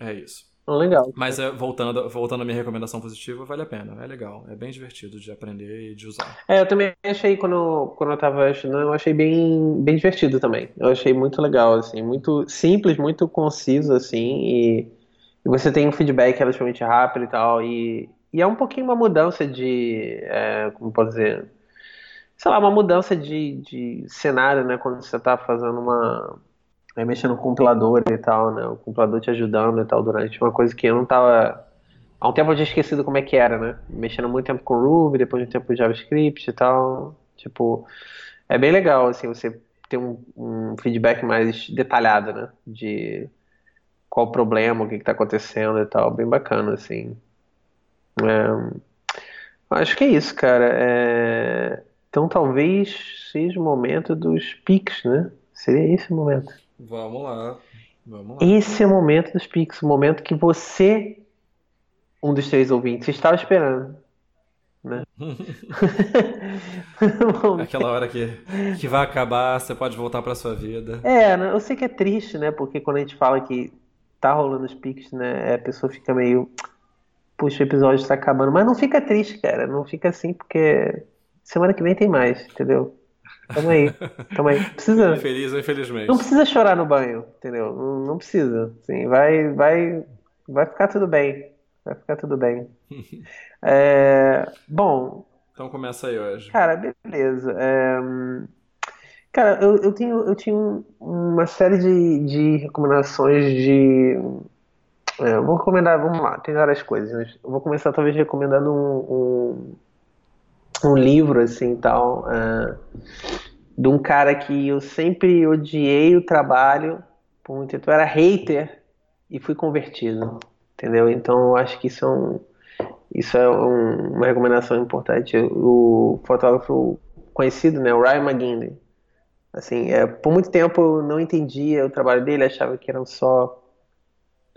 é isso. Legal. Mas voltando, voltando à minha recomendação positiva, vale a pena, é legal, é bem divertido de aprender e de usar. É, eu também achei, quando, quando eu tava achando, eu achei bem, bem divertido também, eu achei muito legal, assim, muito simples, muito conciso, assim, e, e você tem um feedback relativamente rápido e tal, e, e é um pouquinho uma mudança de, é, como posso dizer, sei lá, uma mudança de, de cenário, né, quando você tá fazendo uma... Aí mexendo no compilador e tal, né? O compilador te ajudando e tal durante uma coisa que eu não tava... Há um tempo eu tinha esquecido como é que era, né? Mexendo muito tempo com Ruby, depois de um tempo com JavaScript e tal. Tipo, é bem legal, assim, você ter um, um feedback mais detalhado, né? De qual o problema, o que que tá acontecendo e tal. Bem bacana, assim. É... Acho que é isso, cara. É... Então talvez seja o momento dos pics, né? Seria esse o momento. Vamos lá, vamos lá. Esse é o momento dos Pix, o momento que você, um dos três ouvintes, estava esperando, né? Aquela hora que, que vai acabar, você pode voltar para sua vida. É, eu sei que é triste, né? Porque quando a gente fala que tá rolando os Pix, né? A pessoa fica meio, puxa, o episódio está acabando. Mas não fica triste, cara, não fica assim, porque semana que vem tem mais, entendeu? Tamo aí, tamo aí. Precisa... Infeliz ou infelizmente. Não precisa chorar no banho, entendeu? Não, não precisa. Assim, vai, vai, vai ficar tudo bem. Vai ficar tudo bem. É, bom. Então começa aí hoje. Cara, beleza. É, cara, eu, eu, tenho, eu tinha uma série de, de recomendações de. É, eu vou recomendar, vamos lá, tem várias coisas, mas eu vou começar talvez recomendando um. um um livro, assim, tal, uh, de um cara que eu sempre odiei o trabalho, por muito tempo, eu era hater e fui convertido, entendeu? Então, eu acho que isso é, um, isso é um, uma recomendação importante. O fotógrafo conhecido, né, o Ryan McGinley, assim, é, por muito tempo eu não entendia o trabalho dele, achava que eram só,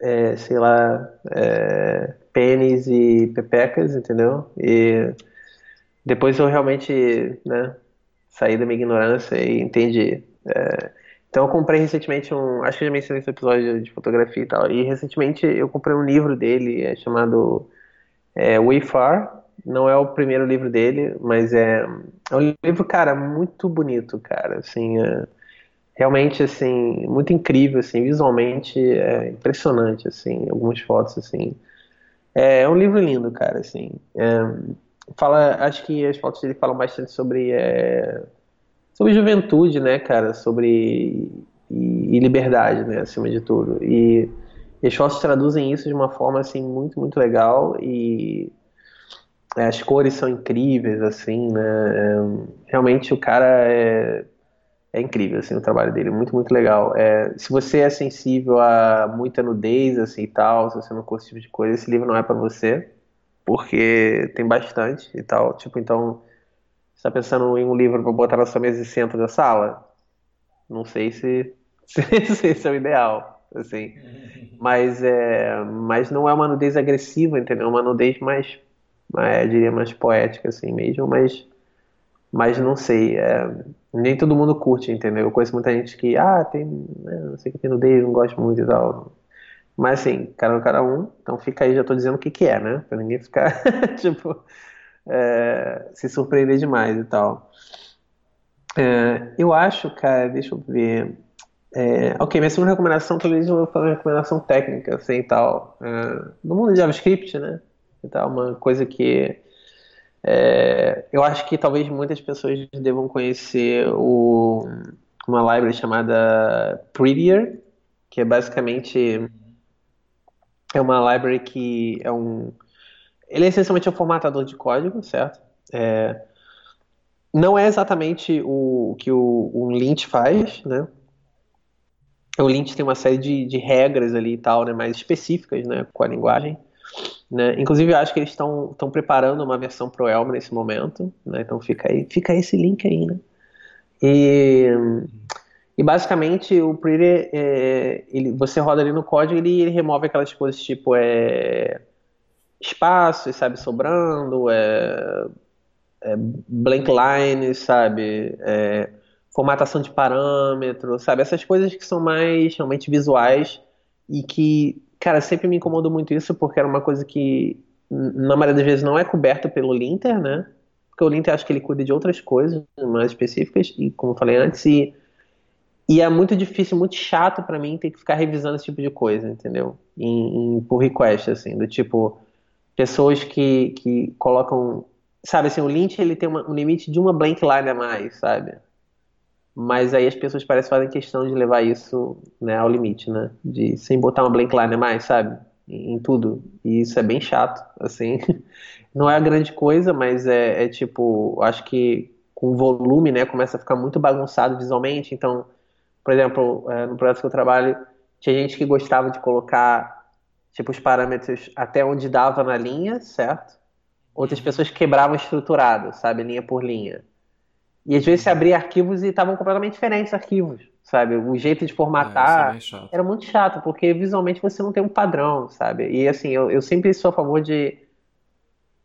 é, sei lá, é, pênis e pepecas, entendeu? E... Depois eu realmente, né, saí da minha ignorância e entendi. É, então eu comprei recentemente um... Acho que eu já mencionei esse episódio de fotografia e tal. E recentemente eu comprei um livro dele, é chamado é, We Far. Não é o primeiro livro dele, mas é, é um livro, cara, muito bonito, cara. Assim, é, realmente, assim, muito incrível, assim, visualmente é impressionante, assim, algumas fotos, assim. É, é um livro lindo, cara, assim. É, fala, acho que as fotos dele falam bastante sobre é, sobre juventude, né, cara, sobre e, e liberdade, né, acima de tudo, e, e as fotos traduzem isso de uma forma, assim, muito, muito legal, e é, as cores são incríveis, assim, né, é, realmente o cara é, é incrível, assim, o trabalho dele, muito, muito legal. É, se você é sensível a muita nudez, assim, e tal, se você não curte esse tipo de coisa, esse livro não é pra você, porque tem bastante e tal, tipo, então, você tá pensando em um livro pra botar na sua mesa de centro da sala? Não sei se, se, se esse é o ideal, assim, mas, é, mas não é uma nudez agressiva, entendeu? É uma nudez mais, é, diria, mais poética, assim, mesmo, mas, mas não sei, é, nem todo mundo curte, entendeu? Eu conheço muita gente que, ah, tem, não sei o que tem nudez, não gosto muito e tal... Mas assim, cara, cada um, então fica aí, já tô dizendo o que que é, né? Pra ninguém ficar, tipo, é, se surpreender demais e tal. É, eu acho, cara, deixa eu ver... É, ok, minha segunda recomendação, talvez eu vou fazer uma recomendação técnica, assim, e tal. É, no mundo de JavaScript, né? E tal, uma coisa que... É, eu acho que talvez muitas pessoas devam conhecer o, uma library chamada Prettier, que é basicamente... É uma library que é um, Ele é essencialmente um formatador de código, certo? É, não é exatamente o que o, o lint faz, né? O lint tem uma série de, de regras ali e tal, né, mais específicas, né, com a linguagem. Né? Inclusive, eu acho que eles estão preparando uma versão pro Elm nesse momento, né? Então fica aí, fica esse link aí, né? E, e basicamente o Prettier, é, ele, você roda ali no código e ele, ele remove aquelas coisas tipo é, espaços, sabe, sobrando, é, é, blank lines, sabe, é, formatação de parâmetro, sabe, essas coisas que são mais realmente visuais e que, cara, sempre me incomodou muito isso, porque era uma coisa que na maioria das vezes não é coberta pelo linter, né? Porque o linter, acho que ele cuida de outras coisas mais específicas, e como eu falei antes, e, e é muito difícil, muito chato pra mim ter que ficar revisando esse tipo de coisa, entendeu? Em, em pull request, assim, do tipo, pessoas que, que colocam, sabe, assim, o lint, ele tem uma, um limite de uma blank line a mais, sabe? Mas aí as pessoas parecem fazem questão de levar isso, né, ao limite, né? De sem botar uma blank line a mais, sabe? Em, em tudo. E isso é bem chato, assim. Não é a grande coisa, mas é, é tipo, acho que com o volume, né, começa a ficar muito bagunçado visualmente. Então, por exemplo, é, no projeto que eu trabalho, tinha gente que gostava de colocar, tipo, os parâmetros até onde dava na linha, certo? Outras pessoas quebravam estruturado, sabe? Linha por linha. E às vezes você abria arquivos e estavam completamente diferentes arquivos, sabe? O jeito de formatar é, era muito chato, porque visualmente você não tem um padrão, sabe? E assim, eu, eu sempre sou a favor de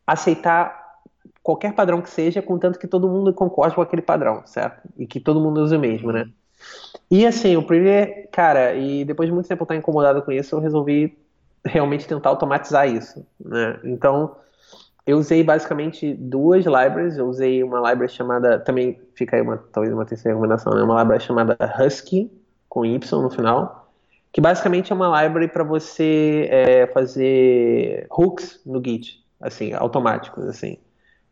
aceitar qualquer padrão que seja, contanto que todo mundo concorde com aquele padrão, certo? E que todo mundo use o mesmo, né? E assim, o primeiro, cara, e depois de muito tempo eu estar incomodado com isso, eu resolvi realmente tentar automatizar isso, né? Então... eu usei basicamente duas libraries. Eu usei uma library chamada... também fica aí uma, talvez uma terceira recomendação, né? Uma library chamada Husky, com Y no final, que basicamente é uma library para você é, fazer hooks no Git, assim, automáticos, assim.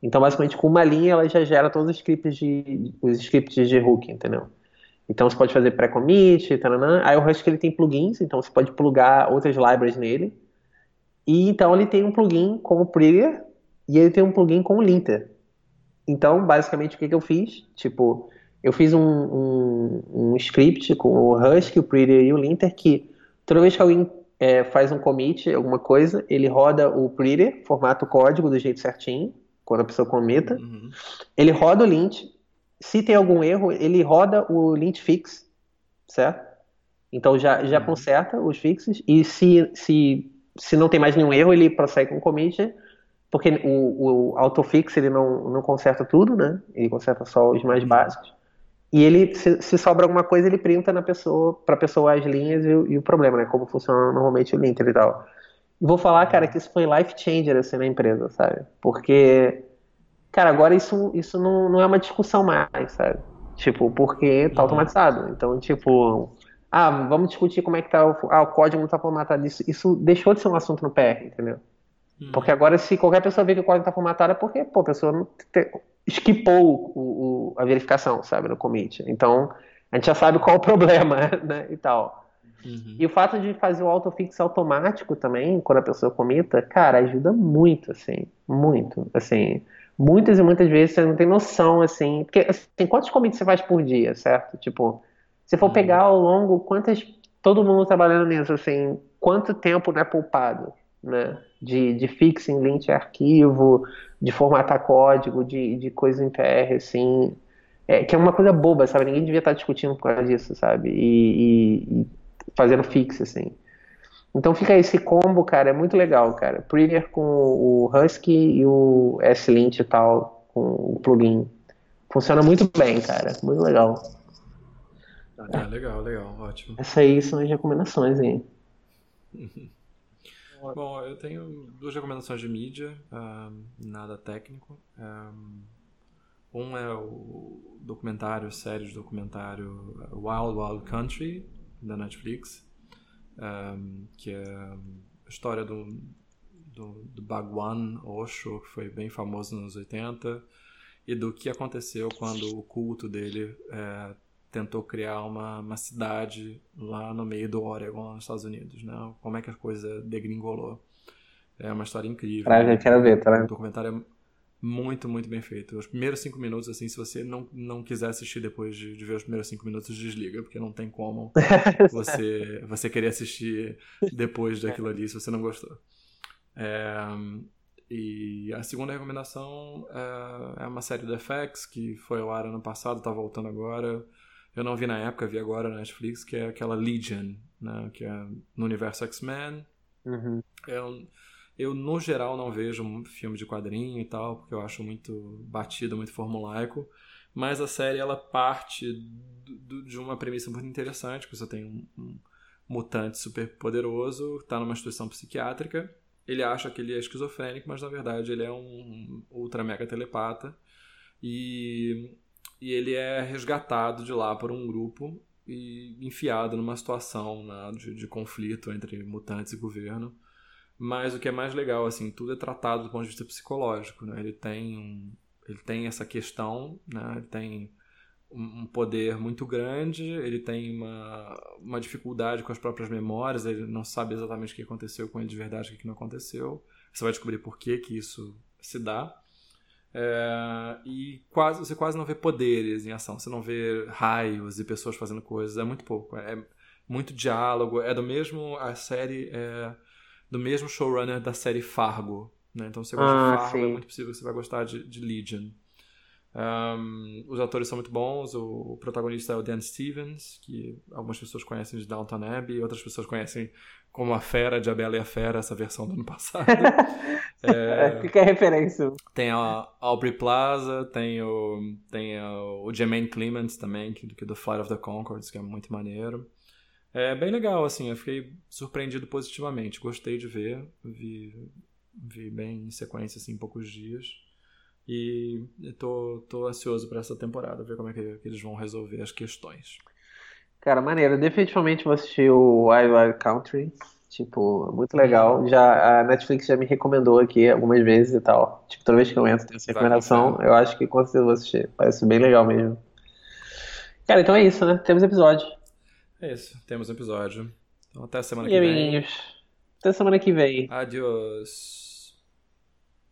Então, basicamente, com uma linha, ela já gera todos os scripts de, os scripts de hook, entendeu? Então, você pode fazer pré-commit, taranã. Aí o Husky ele tem plugins, então você pode plugar outras libraries nele. E, então, ele tem um plugin como o Prettier, e ele tem um plugin com o linter. Então, basicamente, o que, que eu fiz? Tipo, eu fiz um, um, um script com o Husky, o Prettier e o linter, que toda vez que alguém é, faz um commit, alguma coisa, ele roda o Prettier, formata o código do jeito certinho, quando a pessoa comita. Uhum. Ele roda o lint. Se tem algum erro, ele roda o lint fix, certo? Então, já, já uhum. conserta os fixes. E se, se, se não tem mais nenhum erro, ele prossegue com o commit... porque o, o autofix ele não, não conserta tudo, né? Ele conserta só os mais básicos. E ele, se, se sobra alguma coisa, ele printa na pessoa, pra pessoa as linhas e, e o problema, né? Como funciona normalmente o linter e tal. E vou falar, cara, que isso foi life changer, assim, na empresa, sabe? Porque, cara, agora isso, isso não, não é uma discussão mais, sabe? Tipo, porque tá automatizado. Então, tipo, ah, vamos discutir como é que tá o, ah, o código não tá formatado. Isso, isso deixou de ser um assunto no P R, entendeu? Porque agora, se qualquer pessoa vê que o código está formatado, é porque pô, a pessoa não te... esquipou o, o, a verificação, sabe, no commit. Então, a gente já sabe qual é o problema, né, e tal. Uhum. E o fato de fazer o autofix automático também, quando a pessoa comita, cara, ajuda muito, assim, muito, assim. Muitas e muitas vezes você não tem noção, assim, porque, assim, quantos commits você faz por dia, certo? Tipo, se for uhum. pegar ao longo, quantas, todo mundo trabalhando nisso, assim, quanto tempo não é poupado, né? De, de fixing, lint, arquivo, de formatar código, de, de coisa em P R, assim, é, que é uma coisa boba, sabe? Ninguém devia estar discutindo por causa disso, sabe? E, e, e fazendo fix, assim. Então fica esse combo, cara, é muito legal, cara. Prettier com o Husky e o S-lint e tal, com o plugin. Funciona muito bem, cara, muito legal. Ah, legal, legal, ótimo. Essas aí são as recomendações, hein? Bom, eu tenho duas recomendações de mídia, um, nada técnico. Um é o documentário, série de documentário Wild Wild Country, da Netflix, um, que é a história do, do, do Bhagwan Osho, que foi bem famoso nos anos oitenta, e do que aconteceu quando o culto dele é, tentou criar uma, uma cidade lá no meio do Oregon, nos Estados Unidos, né? Como é que a coisa degringolou. É uma história incrível. Caraca, eu quero ver, tá? O documentário é muito, muito bem feito. Os primeiros cinco minutos, assim, se você não, não quiser assistir depois de, de ver os primeiros cinco minutos, desliga, porque não tem como você, você querer assistir depois daquilo ali, se você não gostou. É, e a segunda recomendação é, é uma série do F X, que foi ao ar ano passado, tá voltando agora. Eu não vi na época, vi agora na Netflix, que é aquela Legion, né, que é no universo X-Men. Uhum. Eu, eu, no geral, não vejo filme de quadrinho e tal, porque eu acho muito batido, muito formulaico. Mas a série, ela parte do, de uma premissa muito interessante, porque você tem um, um mutante super poderoso, tá numa instituição psiquiátrica, ele acha que ele é esquizofrênico, mas na verdade ele é um ultra mega telepata. E... E ele é resgatado de lá por um grupo e enfiado numa situação, né, de, de conflito entre mutantes e governo. Mas o que é mais legal, assim, tudo é tratado do ponto de vista psicológico, né? Ele tem, um, ele tem essa questão, né? Ele tem um poder muito grande, ele tem uma, uma dificuldade com as próprias memórias, ele não sabe exatamente o que aconteceu com ele de verdade, o que não aconteceu. Você vai descobrir por que que isso se dá. É, e quase, você quase não vê poderes em ação, você não vê raios e pessoas fazendo coisas, é muito pouco, é, é muito diálogo, é do mesmo, a série é do mesmo showrunner da série Fargo, né? Então se você gosta ah, de Fargo, sim. É muito possível que você vai gostar de, de Legion. Um, os atores são muito bons, o, o protagonista é o Dan Stevens, que algumas pessoas conhecem de Downton Abbey, outras pessoas conhecem como a Fera, de A Bela e a Fera, essa versão do ano passado. É, fica a referência. Tem a Aubrey Plaza, tem o, tem o, o Jermaine Clements também, que, que do Flight of the Conchords, que é muito maneiro. É bem legal, assim, eu fiquei surpreendido positivamente, gostei de ver, vi, vi bem em sequência, assim, em poucos dias. E eu tô, tô ansioso pra essa temporada, ver como é que, que eles vão resolver as questões. Cara, maneiro. Eu definitivamente vou assistir o Wild Wild Country. Tipo, muito legal. Já, a Netflix já me recomendou aqui algumas vezes e tal. Tipo, toda vez que eu entro tem essa recomendação. Eu acho que com certeza vou assistir. Parece bem legal mesmo. Cara, então é isso, né? Temos episódio. É isso. Temos episódio. Então até a semana e que amiguinhos. vem. E amiguinhos. Até a semana que vem. Adiós.